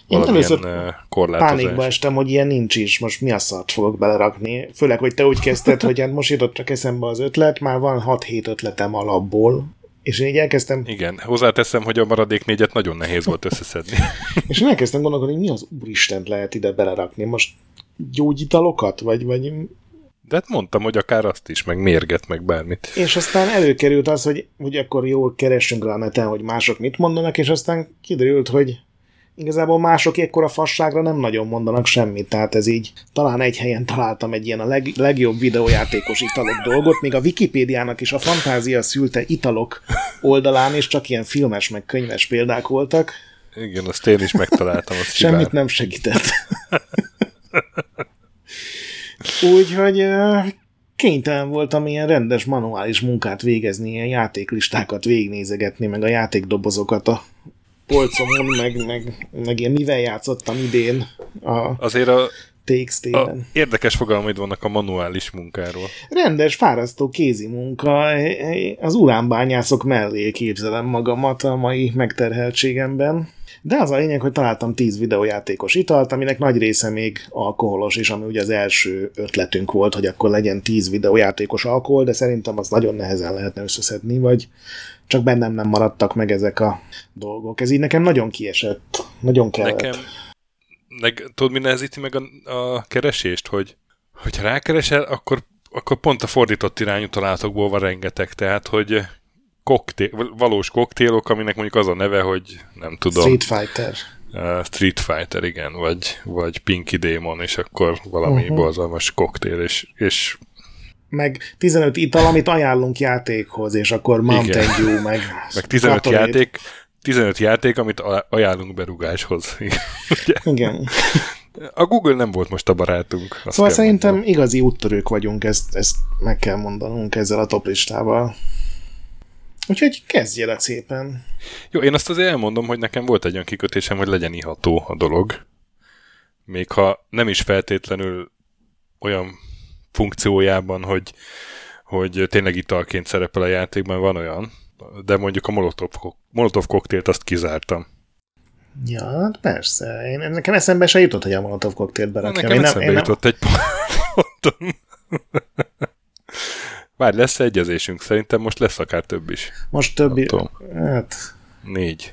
Valamilyen korlátozás. Pánikba estem, hogy ilyen nincs is, most mi a szart fogok belerakni. Főleg, hogy te úgy kezdted, hogy hát most jutott csak eszembe az ötlet, már van 6-7 ötletem alapból, és én így elkezdtem... Igen, hozzáteszem, hogy a maradék 4-et nagyon nehéz volt összeszedni. És én elkezdtem gondolkodni, hogy mi az úristent lehet ide belerakni, most gyógyitalokat, vagy... De hát mondtam, hogy akár azt is, meg mérget, meg bármit. És aztán előkerült az, hogy akkor jól keressünk rá a neten, hogy mások mit mondanak, és aztán kiderült, hogy igazából mások ekkora fasságra nem nagyon mondanak semmit, tehát ez így. Talán egy helyen találtam egy ilyen a legjobb videójátékos italok dolgot, még a Wikipédiának is a fantázia szülte italok oldalán, és csak ilyen filmes, meg könyves példák voltak. Igen, azt én is megtaláltam. Semmit nem segített. Úgyhogy kénytelen voltam ilyen rendes manuális munkát végezni, ilyen játéklistákat végignézegetni, meg a játékdobozokat a polcomon, meg ilyen mivel játszottam idén azért a TXT-ben. Érdekes fogalmaid vannak a manuális munkáról. Rendes, fárasztó kézi munka, az uránbányászok mellé képzelem magamat a mai megterheltségemben. De az a lényeg, hogy találtam 10 videójátékos italt, aminek nagy része még alkoholos is, ami ugye az első ötletünk volt, hogy akkor legyen 10 videójátékos alkohol, de szerintem az nagyon nehezen lehetne összeszedni, vagy csak bennem nem maradtak meg ezek a dolgok. Ez így nekem nagyon kiesett, nagyon kellett. Tudod, mi nehezíti meg a keresést? Hogy ha rákeresel, akkor pont a fordított irányú találatokból van rengeteg, tehát hogy... valós koktélok, aminek mondjuk az a neve, hogy nem tudom... Street Fighter, igen, vagy Pinky Demon, és akkor valami borzalmas koktél, és meg 15 ital, amit ajánlunk játékhoz, és akkor Mountain Dew, meg 15 játék, amit ajánlunk berugáshoz. Igen. A Google nem volt most a barátunk. Szóval szerintem Igazi úttörők vagyunk, ezt meg kell mondanunk ezzel a toplistával. Úgyhogy kezdjelek szépen. Jó, én azt azért elmondom, hogy nekem volt egy olyan kikötésem, hogy legyen iható a dolog. Még ha nem is feltétlenül olyan funkciójában, hogy tényleg italként szerepel a játékban, van olyan, de mondjuk a molotov koktélt azt kizártam. Ja, persze. Nekem eszembe se jutott, hogy a molotov koktélt berakjam. Nekem eszembe jutott egy ponton. Várj, lesz egyezésünk. Szerintem most lesz akár több is. Most többi... Hát... 4.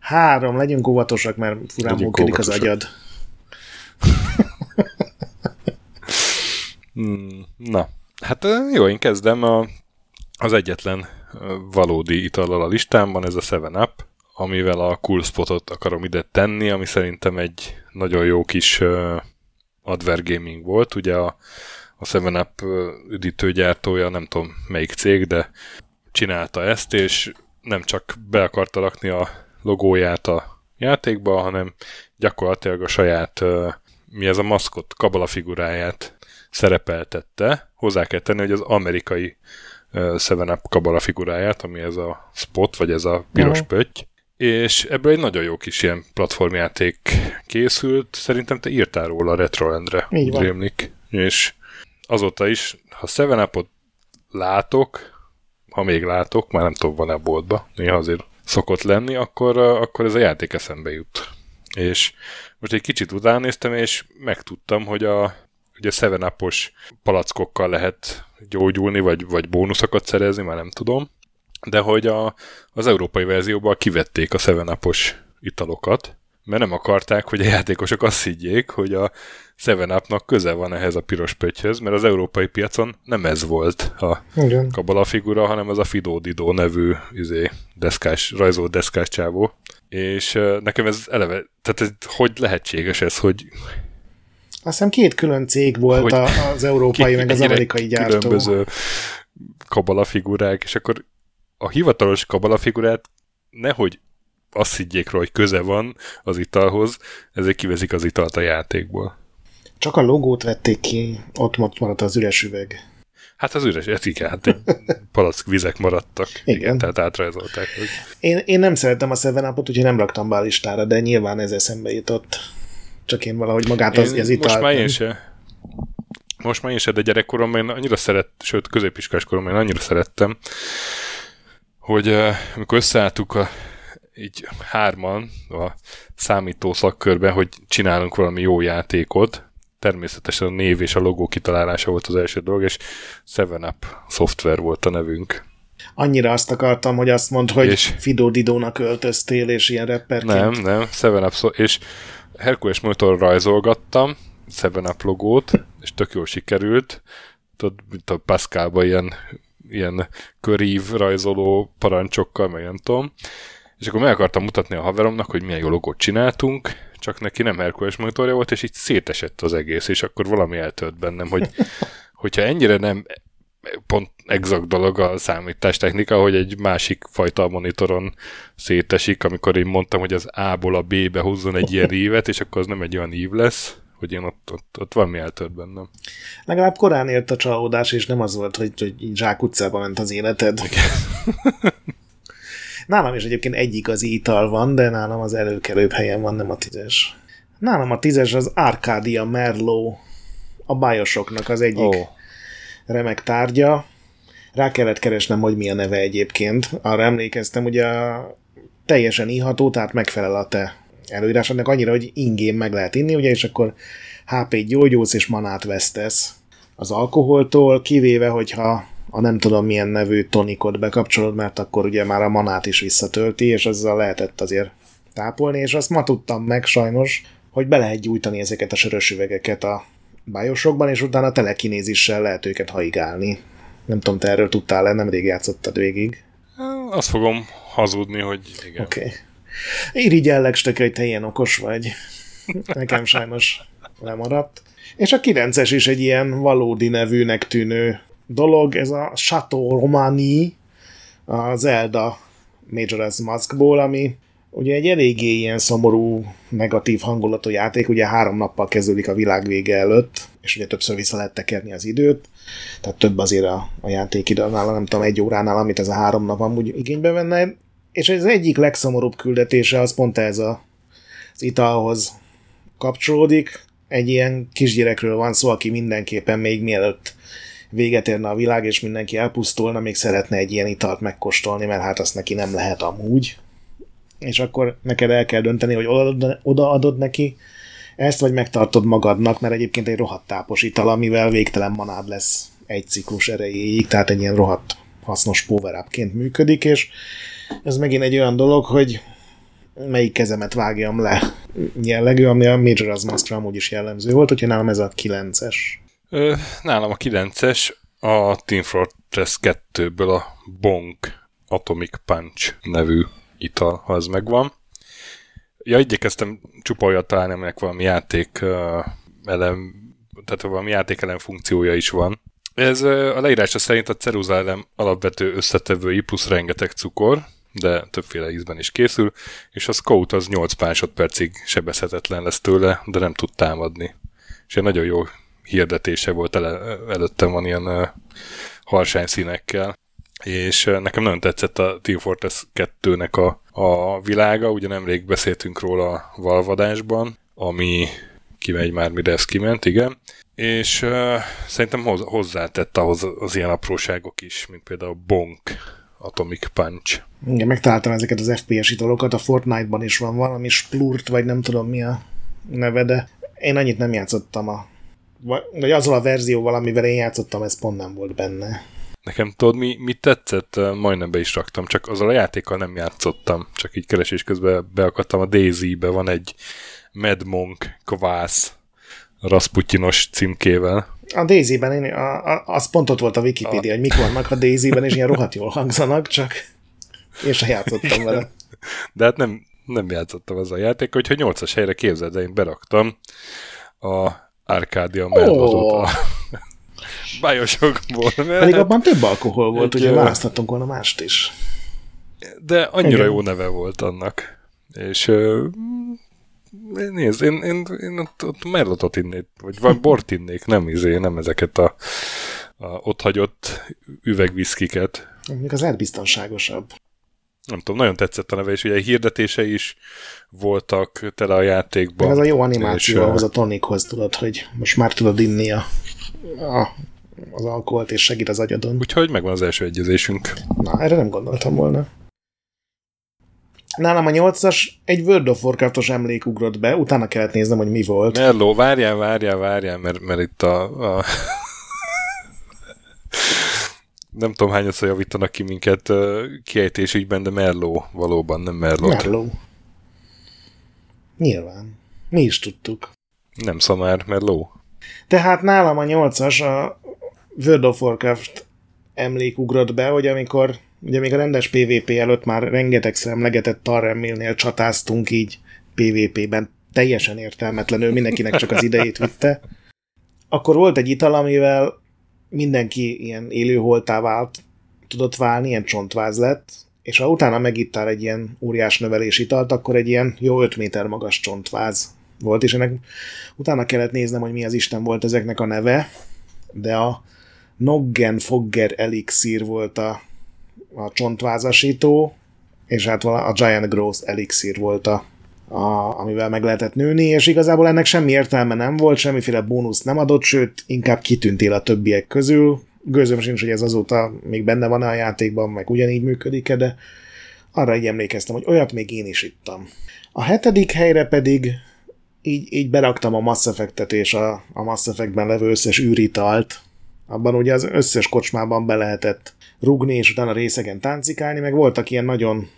3, legyünk óvatosak, mert furán munkodik az agyad. Na, hát jó, én kezdem az egyetlen valódi itallal a listámban, ez a 7-Up, amivel a cool spotot akarom ide tenni, ami szerintem egy nagyon jó kis advergaming volt. Ugye a 7-Up üdítőgyártója, nem tudom melyik cég, de csinálta ezt, és nem csak be akarta rakni a logóját a játékba, hanem gyakorlatilag a saját, mi ez a maszkot, kabala figuráját szerepeltette. Hozzá kell tenni, hogy az amerikai 7-Up kabala figuráját, ami ez a spot, vagy ez a piros pötty. És ebből egy nagyon jó kis ilyen platformjáték készült. Szerintem te írtál róla a Retrolandre, rémlik. És azóta is, ha 7-Upot látok, ha még látok, már nem tudom, van-e a boltba, néha azért szokott lenni, akkor ez a játék eszembe jut. És most egy kicsit utánéztem, és megtudtam, hogy a 7-Up-os palackokkal lehet gyógyulni, vagy bónuszokat szerezni, már nem tudom. De hogy az európai verzióban kivették a 7-Up-os italokat, mert nem akarták, hogy a játékosok azt higgyék, hogy a 7-Up-nak köze van ehhez a piros pöttyhöz, mert az európai piacon nem ez volt a kabala figura, hanem az a Fido Dido nevű rajzolt deszkás csávó. És nekem ez eleve, tehát ez, hogy lehetséges ez, hogy... Azt hiszem 2 külön cég volt, hogy az európai meg az amerikai gyártó. Különböző kabala figurák, és akkor a hivatalos kabala figurát nehogy azt higgyék rá, hogy köze van az italhoz, ezért kivezik az italt a játékból. Csak a logót vették ki, ott maradt az üres üveg. Hát az üres, egy palackvizek maradtak. Igen. Tehát átrajzolták. Hogy... Én nem szerettem a 7-Upot, úgyhogy nem raktam be a listára, de nyilván ez eszembe jutott. Csak én valahogy magát az italt. Most már én se, de gyerekkoromban én annyira szerettem, sőt középiskolás koromban én annyira szerettem, hogy amikor összeálltuk így 3-an a számító szakkörben, hogy csinálunk valami jó játékot. Természetesen a név és a logó kitalálása volt az első dolog, és 7-Up szoftver volt a nevünk. Annyira azt akartam, hogy azt mondd, hogy és Fido Didónak öltöztél, és ilyen rapperként. Nem, 7-Up és Hercules monitor rajzolgattam, 7-Up logót, és tök jól sikerült. Tudod, mint a Pascalban ilyen körív rajzoló parancsokkal, meg nem tudom. És akkor meg akartam mutatni a haveromnak, hogy milyen jó logót csináltunk, csak neki nem Hercules monitorja volt, és így szétesett az egész, és akkor valami eltölt bennem, hogyha ennyire nem pont exakt dolog a számítástechnika, hogy egy másik fajta monitoron szétesik, amikor én mondtam, hogy az A-ból a B-be húzzon egy ilyen ívet, és akkor az nem egy olyan ív lesz, hogy én ott valami eltölt bennem. Legalább korán ért a csalódás, és nem az volt, hogy zsákutcába ment az életed. Nálam is egyébként egy igazi ital van, de nálam az előkelőbb helyen van, nem a 10-es. Nálam a 10-es az Arcadia Merlot, a Bajosoknak az egyik remek tárgya. Rá kellett keresnem, hogy mi a neve egyébként. Arra emlékeztem, hogy a teljesen iható, tehát megfelel a te előírásodnak annyira, hogy ingén meg lehet inni, ugye, és akkor HP-t gyógyulsz és manát vesztesz az alkoholtól, kivéve, hogyha a nem tudom milyen nevű tonikot bekapcsolod, mert akkor ugye már a manát is visszatölti, és azzal lehetett azért tápolni, és azt ma tudtam meg sajnos, hogy be lehet gyújtani ezeket a sörös üvegeket a bájosokban, és utána telekinézissel lehet őket haigálni. Nem tudom, te erről tudtál-e, nemrég játszottad végig. Azt fogom hazudni, hogy igen. Oké. Irigyellek, stökre, hogy te ilyen okos vagy. Nekem sajnos lemaradt. És a 9-es is egy ilyen valódi nevűnek tűnő dolog, ez a Chateau Romani, a Zelda Majora's Maskból, ami ugye egy eléggé ilyen szomorú, negatív hangulatú játék, ugye 3 nappal kezdődik a világ vége előtt, és ugye többször vissza lehet tekerni az időt, tehát több azért a játékidőnál, nem tudom, 1 óránál, amit ez a 3 nap amúgy igénybe venne, és az egyik legszomorúbb küldetése az pont ez az italhoz kapcsolódik, egy ilyen kisgyerekről van szó, aki mindenképpen még mielőtt véget érne a világ, és mindenki elpusztulna, még szeretne egy ilyen italt megkóstolni, mert hát azt neki nem lehet amúgy. És akkor neked el kell dönteni, hogy odaadod neki ezt, vagy megtartod magadnak, mert egyébként egy rohadt tápos ital, amivel végtelen manád lesz egy ciklus erejéig, tehát egy ilyen rohadt hasznos power-upként működik, és ez megint egy olyan dolog, hogy melyik kezemet vágjam le jellegű, ami a Majora's Maskra amúgy is jellemző volt, hogyha nálam ez a 9-es. Nálam a 9-es a Team Fortress 2-ből a Bonk Atomic Punch nevű ital, ha ez megvan. Ja, igyekeztem csupa olyat találni, aminek valami játék elem, tehát valami játék elem funkciója is van. Ez a leírása szerint a ceruza elem alapvető összetevői plusz rengeteg cukor, de többféle ízben is készül, és a scout az 8 másodpercig sebezhetetlen lesz tőle, de nem tud támadni. És egy nagyon jó hirdetése volt, előttem van ilyen harsány színekkel. És nekem nagyon tetszett a Team Fortress 2-nek a világa, ugye nemrég beszéltünk róla a Valvadásban, ami kimegy már, mire ez kiment, igen. És szerintem hozzátett ahhoz az ilyen apróságok is, mint például Bonk Atomic Punch. Igen, megtaláltam ezeket az FPS italokat, a Fortnite-ban is van valami Splurt, vagy nem tudom mi a neve, de én annyit nem játszottam vagy azzal a verzióval, amivel én játszottam, ez pont nem volt benne. Nekem tudod, mi tetszett? Majdnem be is raktam, csak azzal a játékkal nem játszottam, csak így keresés közben beakadtam. A Daisy-be van egy Mad Monk kvász Rasputinos címkével. A Daisy-ben, az pont ott volt a Wikipedia, hogy mik vannak a Daisy-ben, és ilyen rohadt jól hangzanak, csak én se játszottam vele. De hát nem játszottam azzal a játékkal, úgyhogy 8-as helyre, képzeld, de én beraktam a Arcadia Merlotot Bajosokból. Pedig abban több alkohol volt, ugye választottunk volna mást is. De annyira igen, jó neve volt annak. És nézd, én ott Merlotot innék, vagy bort innék, nem ezeket a ott hagyott üvegviszkiket. Még az elbiztonságosabb. Nem tudom, nagyon tetszett a neve, és ugye hirdetései is voltak tele a játékban. De ez a jó animáció ahhoz a tonikhoz, tudod, hogy most már tudod inni az alkoholt, és segít az agyadon. Úgyhogy megvan az első egyezésünk. Na, erre nem gondoltam volna. Nálam a 8-as egy World of Warcraft-os emlék ugrott be, utána kellett néznem, hogy mi volt. Merlot, várjál, mert itt a... nem tudom, hányszor javítanak ki minket kiejtés ügyben, de Merlot valóban, nem Merlot. Merlot. Nyilván. Mi is tudtuk. Nem szamár, Merlot. Tehát nálam a 8-as a World of Warcraft emlék ugrott be, hogy amikor ugye még a rendes PvP előtt már rengetegszer emlegetett Tarremilnél csatáztunk így PvP-ben, teljesen értelmetlenül, mindenkinek csak az idejét vitte. Akkor volt egy ital, amivel mindenki ilyen élőholtá tudott válni, ilyen csontváz lett, és ha utána megittál egy ilyen óriás növelés italt, akkor egy ilyen jó 5 méter magas csontváz volt, és ennek utána kellett néznem, hogy mi az Isten volt ezeknek a neve, de a Noggenfogger elixír volt a csontvázasító, és hát a Giant Growth elixír volt amivel meg lehetett nőni, és igazából ennek semmi értelme nem volt, semmiféle bónusz nem adott, sőt, inkább kitűntél a többiek közül. Gőzöm sincs, hogy ez azóta még benne van a játékban, meg ugyanígy működik-e, de arra így emlékeztem, hogy olyat még én is ittam. A 7. helyre pedig így beraktam a Mass Effect-et és a Mass Effect-ben levő összes űritalt. Abban ugye az összes kocsmában be lehetett rugni, és utána részegen táncikálni, meg voltak ilyen nagyon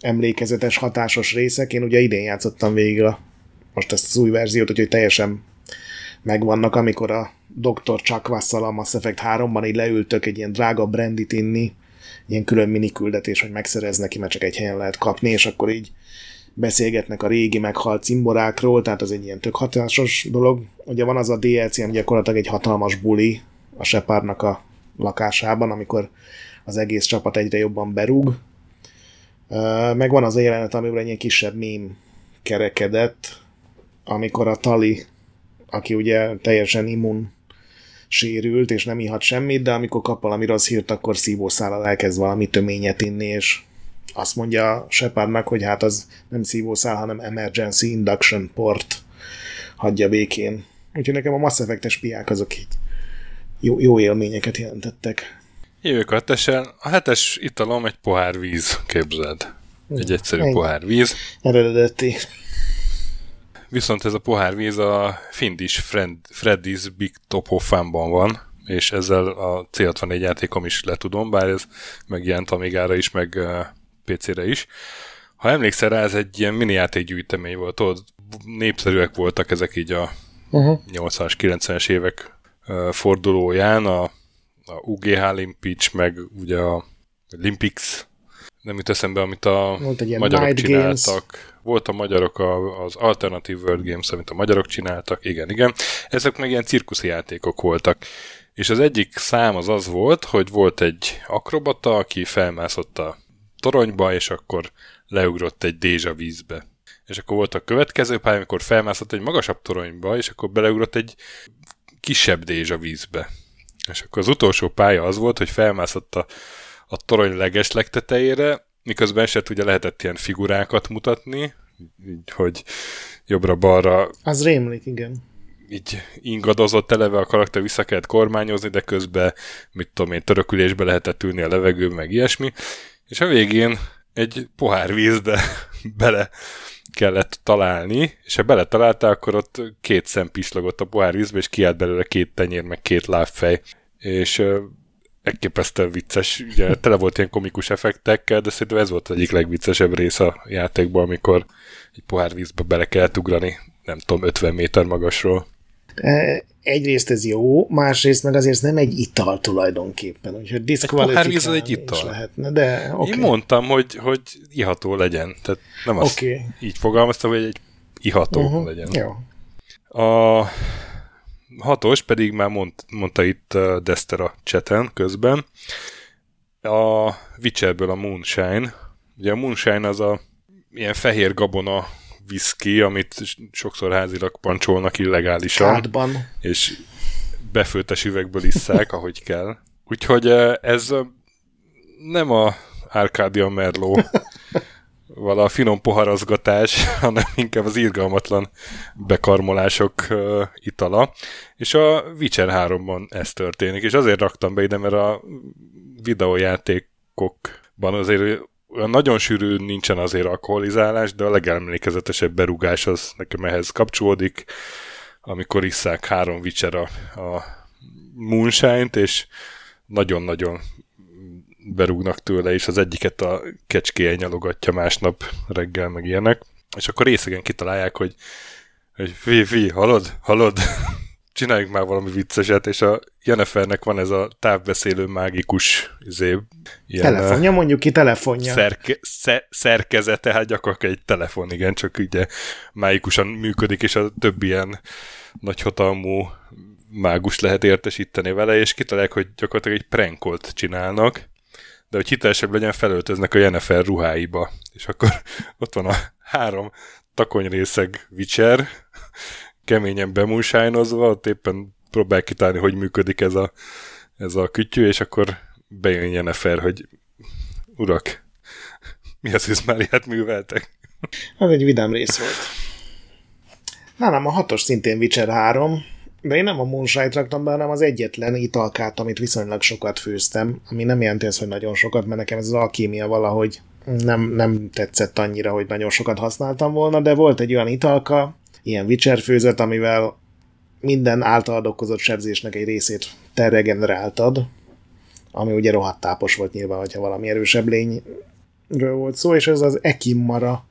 emlékezetes, hatásos részek. Én ugye idén játszottam végig most ezt az új verziót, úgyhogy teljesen megvannak, amikor a Dr. Chakvasszal a Mass Effect 3-ban így leültök egy ilyen drága brandit inni, ilyen külön mini küldetés, hogy megszerez neki, mert csak egy helyen lehet kapni, és akkor így beszélgetnek a régi meghalt cimborákról, tehát az egy ilyen tök hatásos dolog. Ugye van az a DLC, ami gyakorlatilag egy hatalmas buli a Shepardnak a lakásában, amikor az egész csapat egyre jobban berúg. Meg van az a jelenet, amiből egy ilyen kisebb mém kerekedett, amikor a Tali, aki ugye teljesen immun sérült, és nem ihat semmit, de amikor kap valami rossz hírt, akkor szívószállal elkezd valami töményet inni, és azt mondja Shepardnak, hogy hát az nem szívószál, hanem emergency induction port, hagyja békén. Úgyhogy nekem a Mass Effect-es piák azok így jó élményeket jelentettek. Jövőkat esel, a hetes italom egy pohár víz, képzeld. Egy egyszerű pohár víz. Eredeti. Viszont ez a pohár víz a Finnish Freddy's Big Top of Fun-ban van, és ezzel a C64 játékom is letudom, bár ez megjelent Amigára is, meg PC-re is. Ha emlékszel rá, ez egy ilyen mini játékgyűjtemény volt, ott népszerűek voltak ezek így a 80-as, 90-es évek fordulóján, a UGH Limpich, meg ugye a Limpix, nem jut eszembe, amit a magyarok csináltak. Games. Volt a magyarok, az Alternative World Games, amit a magyarok csináltak, igen. Ezek meg ilyen cirkuszi játékok voltak. És az egyik szám az volt, hogy volt egy akrobata, aki felmászott a toronyba, és akkor leugrott egy dézsa vízbe. És akkor volt a következő pálya, amikor felmászott egy magasabb toronyba, és akkor beleugrott egy kisebb dézsa vízbe. És akkor az utolsó pálya az volt, hogy felmászott a torony leges legtetejére, miközben se ugye lehetett ilyen figurákat mutatni, így, hogy jobbra-balra... Az rémlik, igen. Így ingadozott eleve a karakter, vissza kellett kormányozni, de közben, mit tudom én, törökülésbe lehetett ülni a levegőben, meg ilyesmi. És a végén egy pohár vízbe bele kellett találni, és ha beletaláltál, akkor ott két szem pislogott a pohár vízbe, és kiállt belőle két tenyér, meg két lábfej. És... elképesztően vicces, ugye tele volt ilyen komikus effektekkel, de szerintem ez volt az egyik legviccesebb rész a játékban, amikor egy pohár vízbe bele kellett ugrani, nem tudom, 50 méter magasról. Egyrészt ez jó, másrészt meg azért nem egy ital tulajdonképpen, úgyhogy diszkvalifikálni is lehetne, de okay. Én mondtam, hogy iható legyen, tehát nem azt így fogalmaztam, hogy egy iható legyen. Jó. A hatos pedig már mondta itt Dester a chaten közben. A Witcherből a Moonshine. Ugye a Moonshine az a ilyen fehér gabona viszki, amit sokszor házilag pancsolnak illegálisan. Kádban. És befőttes üvegből isszák, ahogy kell. Úgyhogy ez nem a Arcadia Merlot vala finom poharazgatás, hanem inkább az irgalmatlan bekarmolások itala. És a Witcher 3-ban ez történik, és azért raktam be ide, mert a videójátékokban azért nagyon sűrű nincsen azért alkoholizálás, de a legemlékezetesebb berúgás az nekem ehhez kapcsolódik, amikor isszák 3 Witcher a Moonshine-t, és nagyon-nagyon berúgnak tőle, és az egyiket a kecskéje nyalogatja másnap reggel, meg ilyenek. És akkor részegen kitalálják, hogy fi, halod, csináljunk már valami vicceset, és a Jennifernek van ez a távbeszélő mágikus telefonja, mondjuk ki telefonja. Szerkezete, hát gyakorlatilag egy telefon, igen, csak ugye mágikusan működik, és a több ilyen nagyhatalmú mágus lehet értesíteni vele, és kitalálják, hogy gyakorlatilag egy prankolt csinálnak, de hogy hitelesebb legyen, felöltöznek a Jennifer ruháiba. És akkor ott van a 3 takonyrészeg Witcher, keményen bemunsájnozva, ott éppen próbálják kitálni, hogy működik ez a kütyű, és akkor bejön Jennifer, hogy urak, mi az, hogy már ilyet műveltek? Az egy vidám rész volt. Nálam a 6-os szintén Witcher 3, de én nem a moonshine-t raktam be, hanem az egyetlen italkát, amit viszonylag sokat főztem, ami nem jelenti az, hogy nagyon sokat, mert nekem ez az alkímia valahogy nem tetszett annyira, hogy nagyon sokat használtam volna, de volt egy olyan italka, ilyen vicserfőzet, amivel minden általad okozott sebzésnek egy részét te regeneráltad, ami ugye rohadt tápos volt nyilván, hogyha valami erősebb lényről volt szó, és ez az Ekimmara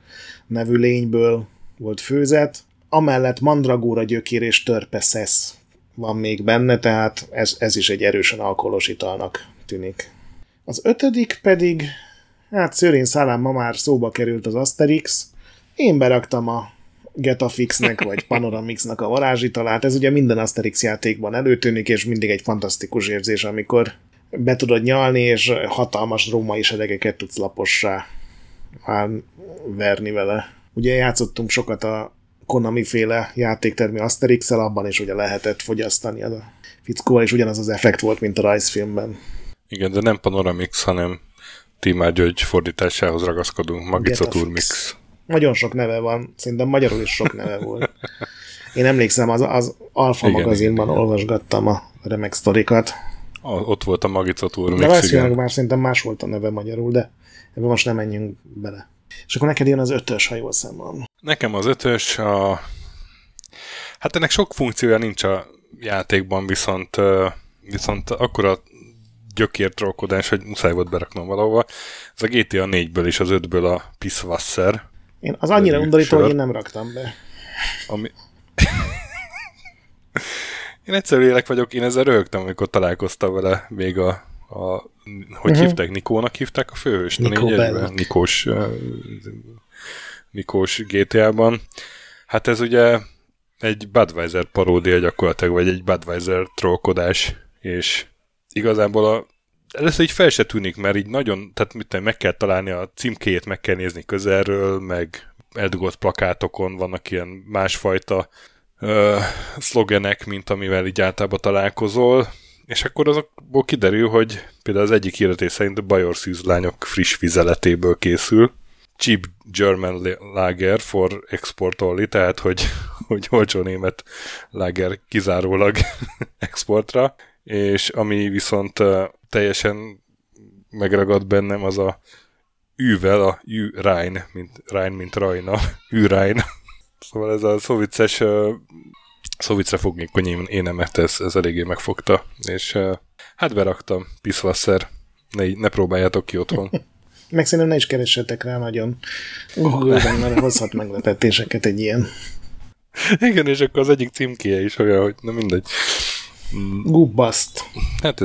nevű lényből volt főzet, amellett mandragóra gyökér és törpeszesz van még benne, tehát ez is egy erősen alkoholos italnak tűnik. Az 5. pedig, hát szőrén szálán ma már szóba került az Asterix. Én beraktam a Getafixnek, vagy Panoramixnak a varázsitalát. Ez ugye minden Asterix játékban előtűnik, és mindig egy fantasztikus érzés, amikor be tudod nyalni, és hatalmas római seregeket tudsz lapossá verni vele. Ugye játszottunk sokat a Konami-féle játéktermi Asterix-el, abban is ugye lehetett fogyasztani az a fickóval, és ugyanaz az effekt volt, mint a rajzfilmben. Igen, de nem Panoramix, hanem Tímár György fordításához ragaszkodunk, Magica Turmix. Nagyon sok neve van, szerintem magyarul is sok neve volt. Én emlékszem, az Alfa igen, magazinban igen, olvasgattam a remek sztorikat. Ott volt a Magica Turmix, igen. De már szerintem más volt a neve magyarul, de ebben most nem menjünk bele. És akkor neked jön az 5-ös, ha jól számolom. Nekem az 5-ös, hát ennek sok funkciója nincs a játékban, viszont akkora gyökértrólkodás, hogy muszáj volt beraknom valahova. Ez a GTA 4-ből és az 5-ből a Pisswasser. Én az annyira undorító, hogy én nem raktam be. Én egyszerű élek vagyok, én ezzel röhögtem, amikor találkoztam vele még hogy hívták? Nikónak hívták a főhőst? Nikós GTA-ban. Hát ez ugye egy Budweiser paródia gyakorlatilag, vagy egy Budweiser trollkodás, és igazából először így fel se tűnik, mert így nagyon, tehát meg kell találni a címkét, meg kell nézni közelről, meg eldugott plakátokon vannak ilyen másfajta szlogenek, mint amivel így általában találkozol, és akkor azokból kiderül, hogy például az egyik hirdetés szerint a bajorszűz lányok friss vizeletéből készül. Cheap German lager for export only, tehát hogy olcsó német lager kizárólag exportra, és ami viszont teljesen megragad bennem, az a Ü-vel, a Ü-Rhein, mint Rajna, Ü-Rhein. Szóval ez a szovicre fognékony énemet, ez eléggé megfogta, és hát beraktam, Pisswasser, ne próbáljátok ki otthon. Meg szerintem ne is keressetek rá nagyon Google-ben, mert hozhat meglepetéseket egy ilyen. Igen, és akkor az egyik címkéje is olyan, hogy na mindegy. Gubbaszt. Hát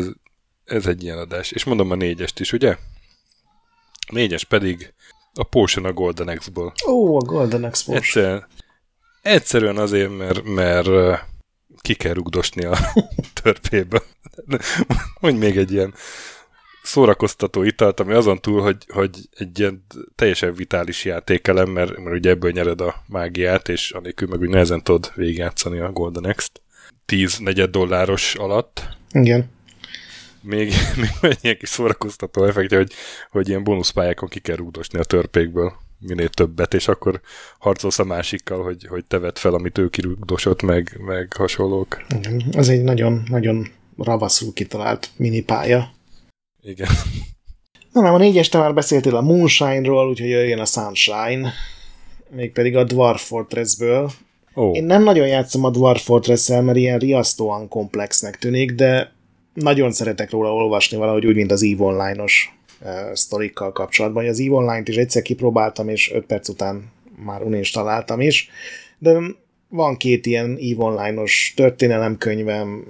ez egy ilyen adás. És mondom a 4-est is, ugye? 4-es pedig a Potion a Golden Axe-ból. Ó, a Golden Axe Potion. Egyszerűen azért, mert ki kell rugdosni a törpébe. Mondj még egy ilyen szórakoztató italt, ami azon túl, hogy egy ilyen teljesen vitális játékelem, mert ugye ebből nyered a mágiát, és anélkül meg úgy nehezen tudod végigjátszani a Golden Axe-t. 10-4 dolláros alatt. Igen. Még egy ilyen kis szórakoztató effektje, hogy ilyen bónuszpályákon ki kell rúgdosni a törpékből minél többet, és akkor harcolsz a másikkal, hogy te vedd fel, amit ő kirúgdosott, meg hasonlók. Igen. Az egy nagyon-nagyon ravaszul kitalált minipálya. Igen. Na, nem, a 4-es te már beszéltél a Moonshine-ról, úgyhogy jöjjön a Sunshine, mégpedig a Dwarf Fortress-ből. Oh. Én nem nagyon játszom a Dwarf Fortress-el, mert ilyen riasztóan komplexnek tűnik, de nagyon szeretek róla olvasni valahogy úgy, mint az EVE Online-os sztorikkal kapcsolatban. Az EVE Online-t is egyszer kipróbáltam, és 5 perc után már uninstaláltam is, de van 2 ilyen EVE Online-os történelemkönyvem,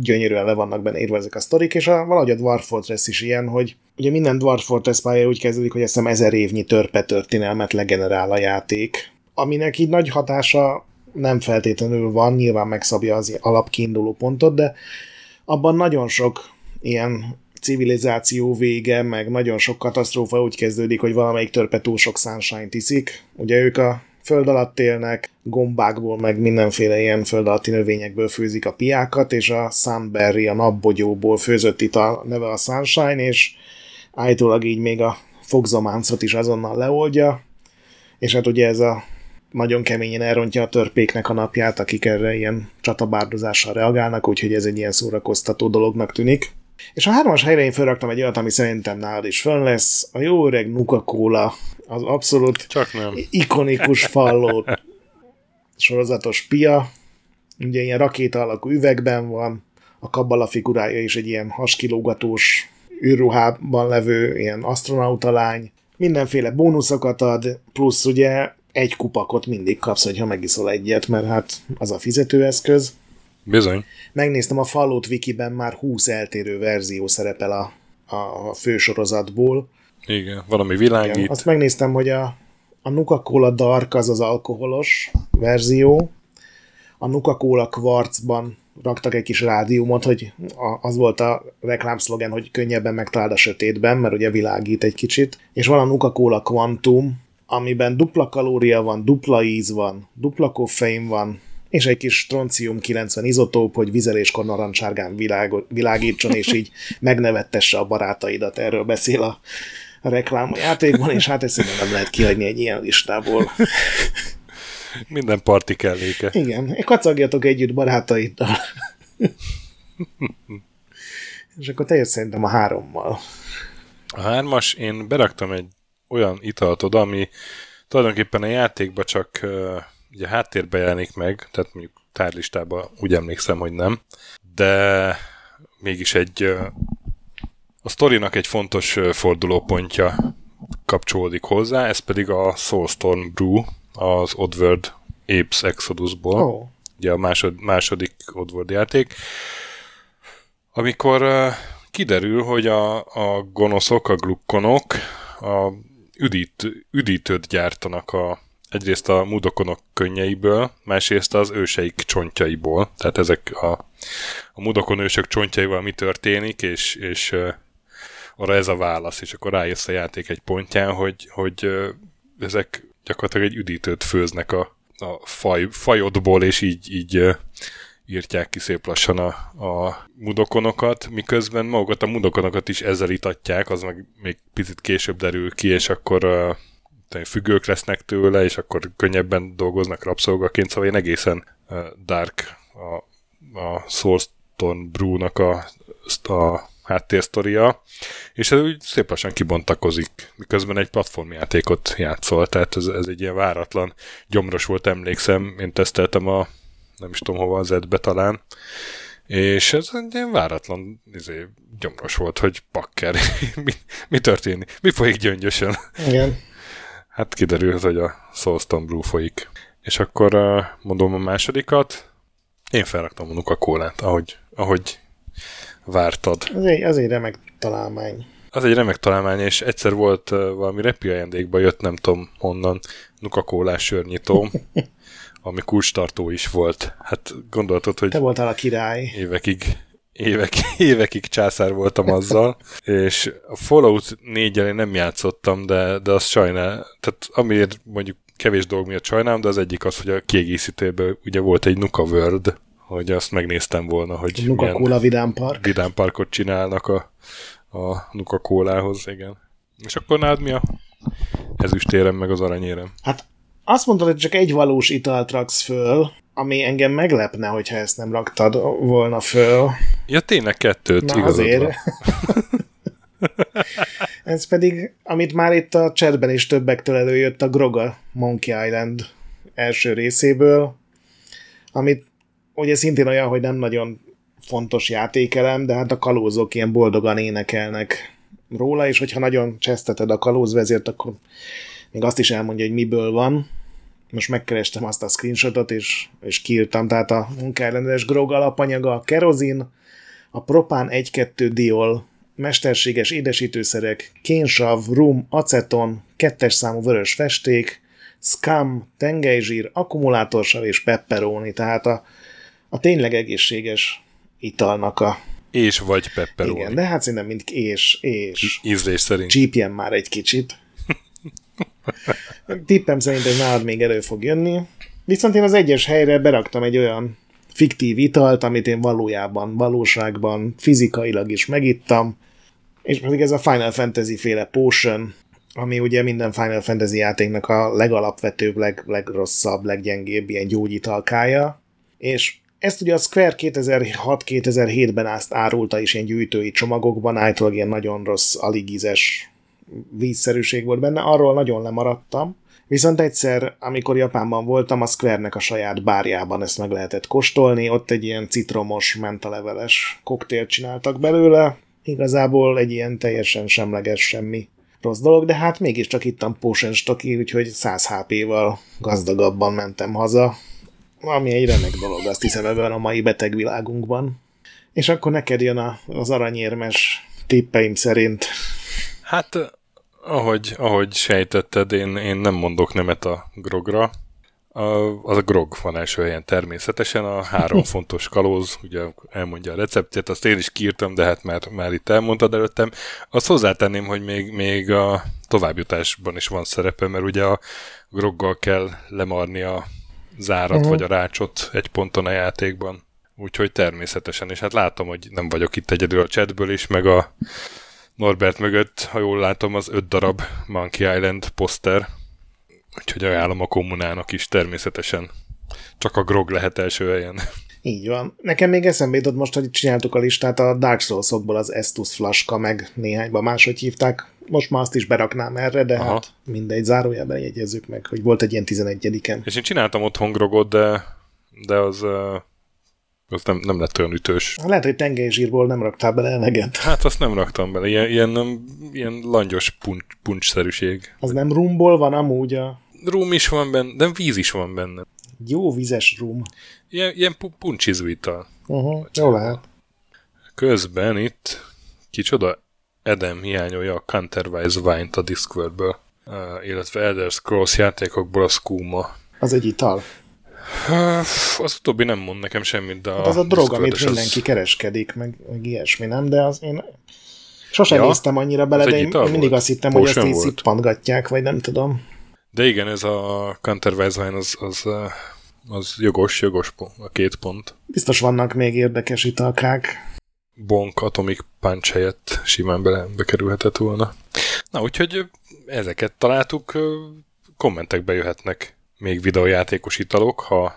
gyönyörűen le vannak benne írva ezek a sztorik, és valahogy a Dwarf Fortress is ilyen, hogy ugye minden Dwarf Fortress pálya úgy kezdődik, hogy azt hiszem 1000 évnyi törpe történelmet legenerál a játék, aminek így nagy hatása nem feltétlenül van, nyilván megszabja az alapkiinduló pontot, de abban nagyon sok ilyen civilizáció vége, meg nagyon sok katasztrófa úgy kezdődik, hogy valamelyik törpe túl sok sunshine-t iszik. Ugye ők a föld alatt élnek, gombákból, meg mindenféle ilyen föld alatti növényekből főzik a piákat, és a sunberry, a napbogyóból főzött ital neve a sunshine, és állítólag így még a fogzománcot is azonnal leoldja, és hát ugye ez a nagyon keményen elrontja a törpéknek a napját, akik erre ilyen csatabárdozással reagálnak, úgyhogy ez egy ilyen szórakoztató dolognak tűnik. És a 3-as helyre én felraktam egy olyat, ami szerintem nálad is fönn lesz, a jó öreg Nuka-Cola, az abszolút ikonikus Fallout sorozatos pia, ugye ilyen rakéta alakú üvegben van, a Kabbala figurája is egy ilyen haskilógatós űrruhában levő ilyen astronauta lány, mindenféle bónuszokat ad, plusz ugye egy kupakot mindig kapsz, hogyha megiszol egyet, mert hát az a fizetőeszköz. Bizony. Megnéztem, a Fallout Wikiben már 20 eltérő verzió szerepel a fősorozatból. Igen, valami világít. Igen, azt megnéztem, hogy a a Nuka-Cola Dark az az alkoholos verzió. A Nuka-Cola Kvarcban raktak egy kis rádiumot, hogy az volt a reklámszlogen, hogy könnyebben megtaláld a sötétben, mert ugye világít egy kicsit. És van a Nuka-Cola Quantum, amiben dupla kalória van, dupla íz van, dupla koffein van, és egy kis stroncium 90 izotóp, hogy vizeléskor narancsárgán világítson, és így megnevettesse a barátaidat. Erről beszél a reklámjátékban, és hát ezt nem lehet kihagyni egy ilyen listából. Minden parti kelléke. Igen, kacagjatok együtt barátaiddal. És akkor te jössz szerintem a 3-mal. A 3-as, én beraktam egy olyan italt oda, ami tulajdonképpen a játékban csak ugye háttérbe jelenik meg, tehát mondjuk tárlistában úgy emlékszem, hogy nem, de mégis a sztorinak egy fontos fordulópontja kapcsolódik hozzá, ez pedig a Soulstorm Brew, az Oddworld Apes Exodusból, ugye a második Oddworld játék, amikor kiderül, hogy a gonoszok, a glukkonok a üdítőt gyártanak egyrészt a mudokonok könnyeiből, másrészt az őseik csontjaiból. Tehát ezek a mudokon ősök csontjaival mi történik, és arra ez a válasz. És akkor rájössz a játék egy pontján, hogy ezek gyakorlatilag egy üdítőt főznek a fajodból, és így írtják ki szép lassan a mudokonokat, miközben magukat a mudokonokat is ezzel itatják, az meg még picit később derül ki, és akkor függők lesznek tőle, és akkor könnyebben dolgoznak rabszolgaként, szóval én egészen dark a Soulstorm Brew-nak a háttérsztoria, és ez úgy szép lassan kibontakozik, miközben egy platformjátékot játszol, tehát ez egy ilyen váratlan gyomros volt, emlékszem, én teszteltem nem is tudom hova, az edbe talán, és ez egy ilyen váratlan gyomros volt, hogy pakker, mi történik, mi folyik gyöngyösen. Igen. Hát kiderült, hogy a Soulstorm Brew folyik. És akkor mondom a másodikat, én felraktam a Nuka-Colát, ahogy vártad. Ez egy remek találmány. Az egy remek találmány, és egyszer volt valami repi ajándékba jött, nem tudom honnan, Nuka-Colás sörnyitóm, ami kulcstartó is volt. Hát gondoltad, hogy... Te voltál a király. Évekig császár voltam azzal, és a Fallout 4-el én nem játszottam, de azt sajnálom, tehát amiért mondjuk kevés dolog miatt sajnálom, de az egyik az, hogy a kiegészítőben ugye volt egy Nuka World, hogy azt megnéztem volna, hogy Nuka-Cola vidámparkot csinálnak a Nuka-Colához, igen. És akkor nálad mi a ezüstérem meg az aranyérem? Hát azt mondtad, hogy csak egy valós italt raksz föl, ami engem meglepne, hogyha ezt nem raktad volna föl. Ja, tényleg 2-t, igazad azért. Van. Ez pedig, amit már itt a chatben is többektől előjött, a Groga Monkey Island első részéből, amit ugye szintén olyan, hogy nem nagyon fontos játékelem, de hát a kalózok ilyen boldogan énekelnek róla, és hogyha nagyon cseszteted a kalózvezért, akkor még azt is elmondja, hogy miből van. Most megkerestem azt a screenshotot, és kiírtam, tehát a Monkey Island-es grog alapanyaga a kerozin, a propán 1,2-diol, mesterséges édesítőszerek, kénsav, rum, aceton, 2-es számú vörös festék, scum, tengelyzsír, akkumulátorsav és pepperoni, tehát a tényleg egészséges italnak a... És vagy pepperoni. Igen, de hát szerintem mind és. Ízlés szerint. Csípjen már egy kicsit. Tippem szerint ez nálad még elő fog jönni. Viszont én az 1-es helyre beraktam egy olyan fiktív italt, amit én valóságban, fizikailag is megittam, és pedig ez a Final Fantasy féle potion, ami ugye minden Final Fantasy játéknak a legalapvetőbb, legrosszabb, leggyengébb ilyen gyógyitalkája, és ezt ugye a Square 2006-2007-ben azt árulta is ilyen gyűjtői csomagokban, általában ilyen nagyon rossz, alig ízes vízszerűség volt benne, arról nagyon lemaradtam. Viszont egyszer, amikor Japánban voltam, a Square-nek a saját bárjában ezt meg lehetett kóstolni, ott egy ilyen citromos, mentaleveles koktélt csináltak belőle, igazából egy ilyen teljesen semleges, semmi rossz dolog, de hát mégiscsak ittam potion stoki, úgyhogy 100 HP-val gazdagabban mentem haza, ami egy remek dolog, azt hiszem ebben a mai beteg világunkban. És akkor neked jön az aranyérmes tippeim szerint. Hát Ahogy sejtetted, én nem mondok nemet a grogra. Az a grog van első helyen természetesen, a 3 fontos kalóz, ugye elmondja a receptjét, azt én is kiírtam, de hát már itt elmondtad előttem. Azt hozzátenném, hogy még a továbbjutásban is van szerepe, mert ugye a groggal kell lemarni a zárat vagy a rácsot egy ponton a játékban. Úgyhogy természetesen, és hát látom, hogy nem vagyok itt egyedül a chatből is, meg a Norbert mögött, ha jól látom, az 5 darab Monkey Island poszter. Úgyhogy ajánlom a kommunának is természetesen. Csak a grog lehet első helyen. Így van. Nekem még eszembe jutott most, hogy csináltuk a listát a Dark Souls-okból az Estus flaska, meg néhányban máshogy hívták. Most már azt is beraknám erre, de aha, hát mindegy, zárójelben jegyezzük meg, hogy volt egy ilyen 11-en. És én csináltam otthon grogot, de az nem lett olyan ütős. Lehet, hogy tengelyzsírból nem raktál bele eleget. Hát azt nem raktam bele. Ilyen langyos puncsszerűség. Az nem rumból van amúgy a... Rum is van benne, de víz is van benne. Jó vízes rum. Ilyen puncsizú ital. Jó lehet. Közben itt kicsoda Edem hiányolja a Counterwise Wine-t a Discworldből, illetve Elder Scrolls játékokból a Skooma. Az egy ital. Az utóbbi nem mond nekem semmit, de... Hát az a drog, amit mindenki kereskedik, meg ilyesmi, nem? De az én sosem néztem annyira bele, de én mindig azt hittem, hogy ezt így szippantgatják, vagy nem tudom. De igen, ez a Counterwise Wine az jogos a 2 pont. Biztos vannak még érdekes italkák. Bonk Atomic Punch helyett simán bekerülhetett volna. Na, úgyhogy ezeket találtuk, kommentekbe jöhetnek még videójátékos italok, ha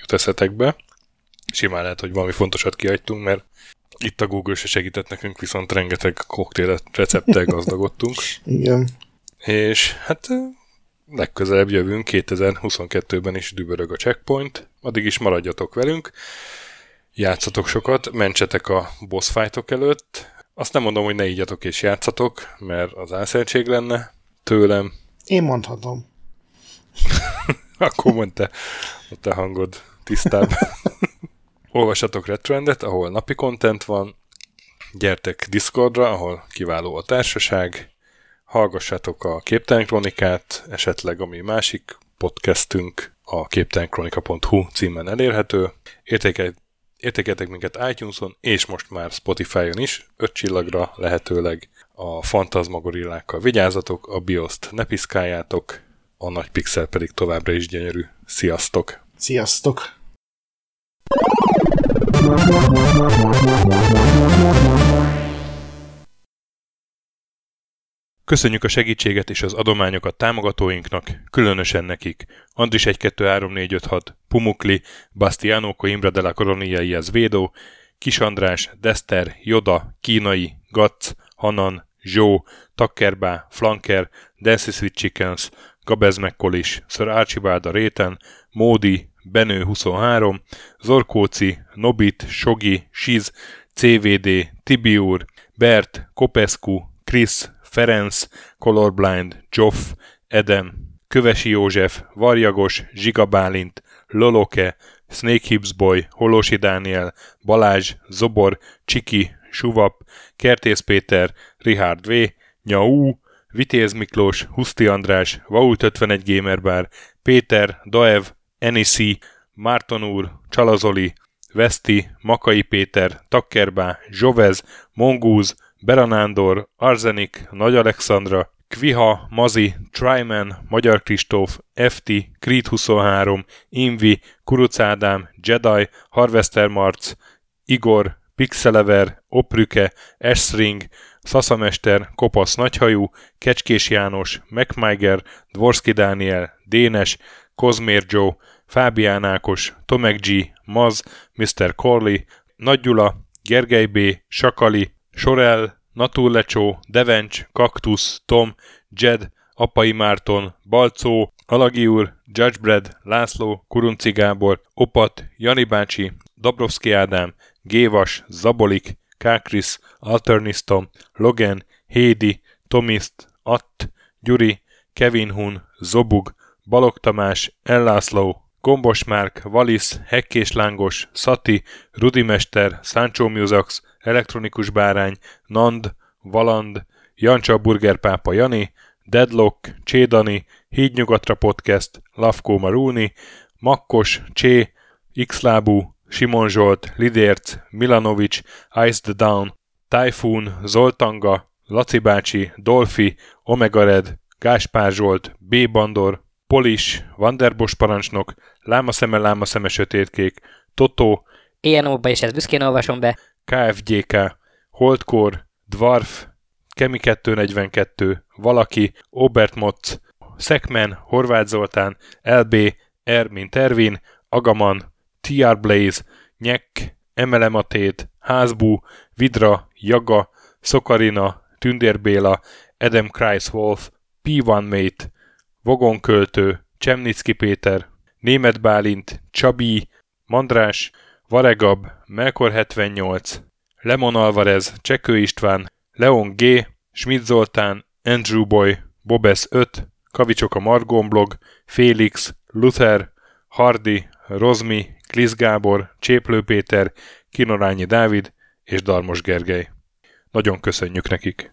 jut eszetekbe. Simán lehet, hogy valami fontosat kihagytunk, mert itt a Google se segített nekünk, viszont rengeteg koktél recepttel gazdagodtunk. Igen. És hát legközelebb jövünk, 2022-ben is dübörög a Checkpoint. Addig is maradjatok velünk, játszatok sokat, mentsetek a boss fightok előtt. Azt nem mondom, hogy ne ígyatok és játszatok, mert az álszeltség lenne tőlem. Én mondhatom. Akkor mondd te, a te hangod tisztább. Olvassatok Retroendet, ahol napi content van, gyertek Discordra, ahol kiváló a társaság, hallgassátok a Képtelen Kronikát, esetleg a mi másik podcastünk a képtelenkronika.hu címen elérhető, értékeltek minket iTunes-on, és most már Spotify-on is, 5 csillagra lehetőleg, a fantazmagorillákkal vigyázzatok, a BIOS-t ne piszkáljátok, a nagy pixel pedig továbbra is gyönyörű. Sziasztok! Sziasztok! Köszönjük a segítséget és az adományokat támogatóinknak, különösen nekik. Andris 123456, Pumukli, Bastiano Coimbra de la Coronia y Esvedo, Kis András, Dester, Joda, Kínai, Gac, Hanan, Zsó, Takkerbá, Flanker, Dancy Sweet Chickens, Gabez Mekkolis, Sir Archibald a réten, Módi, Benő 23, Zorkóci, Nobit, Sogi, Siz, CVD, Tibiur, Bert, Kopescu, Krisz, Ferenc, Colorblind, Joff, Edem, Kövesi József, Varjagos, Zsiga Bálint, Loloke, Snake Hips Boy, Holosi Dániel, Balázs, Zobor, Csiki, Suvap, Kertész Péter, Richard V, Nyau, Vitéz Miklós, Huszti András, Vault 51 Gamerbar, Péter, Daev, Eniszi, Márton úr, Csalazoli, Veszti, Makai Péter, Takkerbá, Zsovez, Mongúz, Beranándor, Arzenik, Nagy Alexandra, Kviha, Mazi, Tryman, Magyar Kristóf, FT, Creed 23, Invi, Kuruc Ádám, Jedi, Harvester Marc, Igor, Pixelever, Oprüke, Esring, Szaszamester, Kopasz Nagyhajú, Kecskés János, MacMiger, Dvorszki Dániel, Dénes, Kozmér Joe, Fábián Ákos, Tomek G, Maz, Mr. Corley, Nagy Gyula, Gergely B, Sakali, Sorel, Natúrlecsó, Devencs, Kaktusz, Tom, Jed, Apai Márton, Balcó, Alagi úr, Judgebred, László, Kurunci Gábor, Opat, Jani bácsi, Dabrowski Ádám, Gévas, Zabolik, Kákris, Alternisztom, Logan, Hédi, Tomiszt, Att, Gyuri, Kevin Hun, Zobug, Balog Tamás, Ellászló, Gombos Márk, Valisz, Hekkés Lángos, Szati, Rudimester, Sancho Musax, Elektronikus Bárány, Nand, Valand, Jancsa Burgerpápa Jani, Deadlock, Csédani, Hídnyugatra Podcast, Lavkó Maruni, Makkos, Csé, Xlábú, Simon Zsolt, Lidérc, Milanovic, Ice the Down, Typhoon, Zoltanga, Laci bácsi, Dolfi, Omega Red, Gáspár Zsolt, B. Bandor, Polis, Vanderbos parancsnok, Lámaszeme sötétkék, Totó, Éjjel-Nóba is ezt büszkén olvasom be, KFGK, Holdkor, Dwarf, Kemi242, Valaki, Obertmotz, Szekmen, Horváth Zoltán, LB, R. mint Ervin, Agaman, TR Blaze, Nyek, Emelematét, Házbú, Vidra, Jaga, Szokarina, Tündérbéla, Adam Kreiswolf, P1 Mate, Vogonköltő, Csemnicki Péter, Németh Bálint, Csabi, Mandrás, Varegab, Melkor78, Lemon Alvarez, Csekő István, Leon G, Schmidt Zoltán, Andrew Boy, Bobesz 5, Kavicsok a Margon blog, Félix, Luther, Hardi, Rozmi, Klisz Gábor, Cséplő Péter, Kinorányi Dávid és Darmos Gergely. Nagyon köszönjük nekik!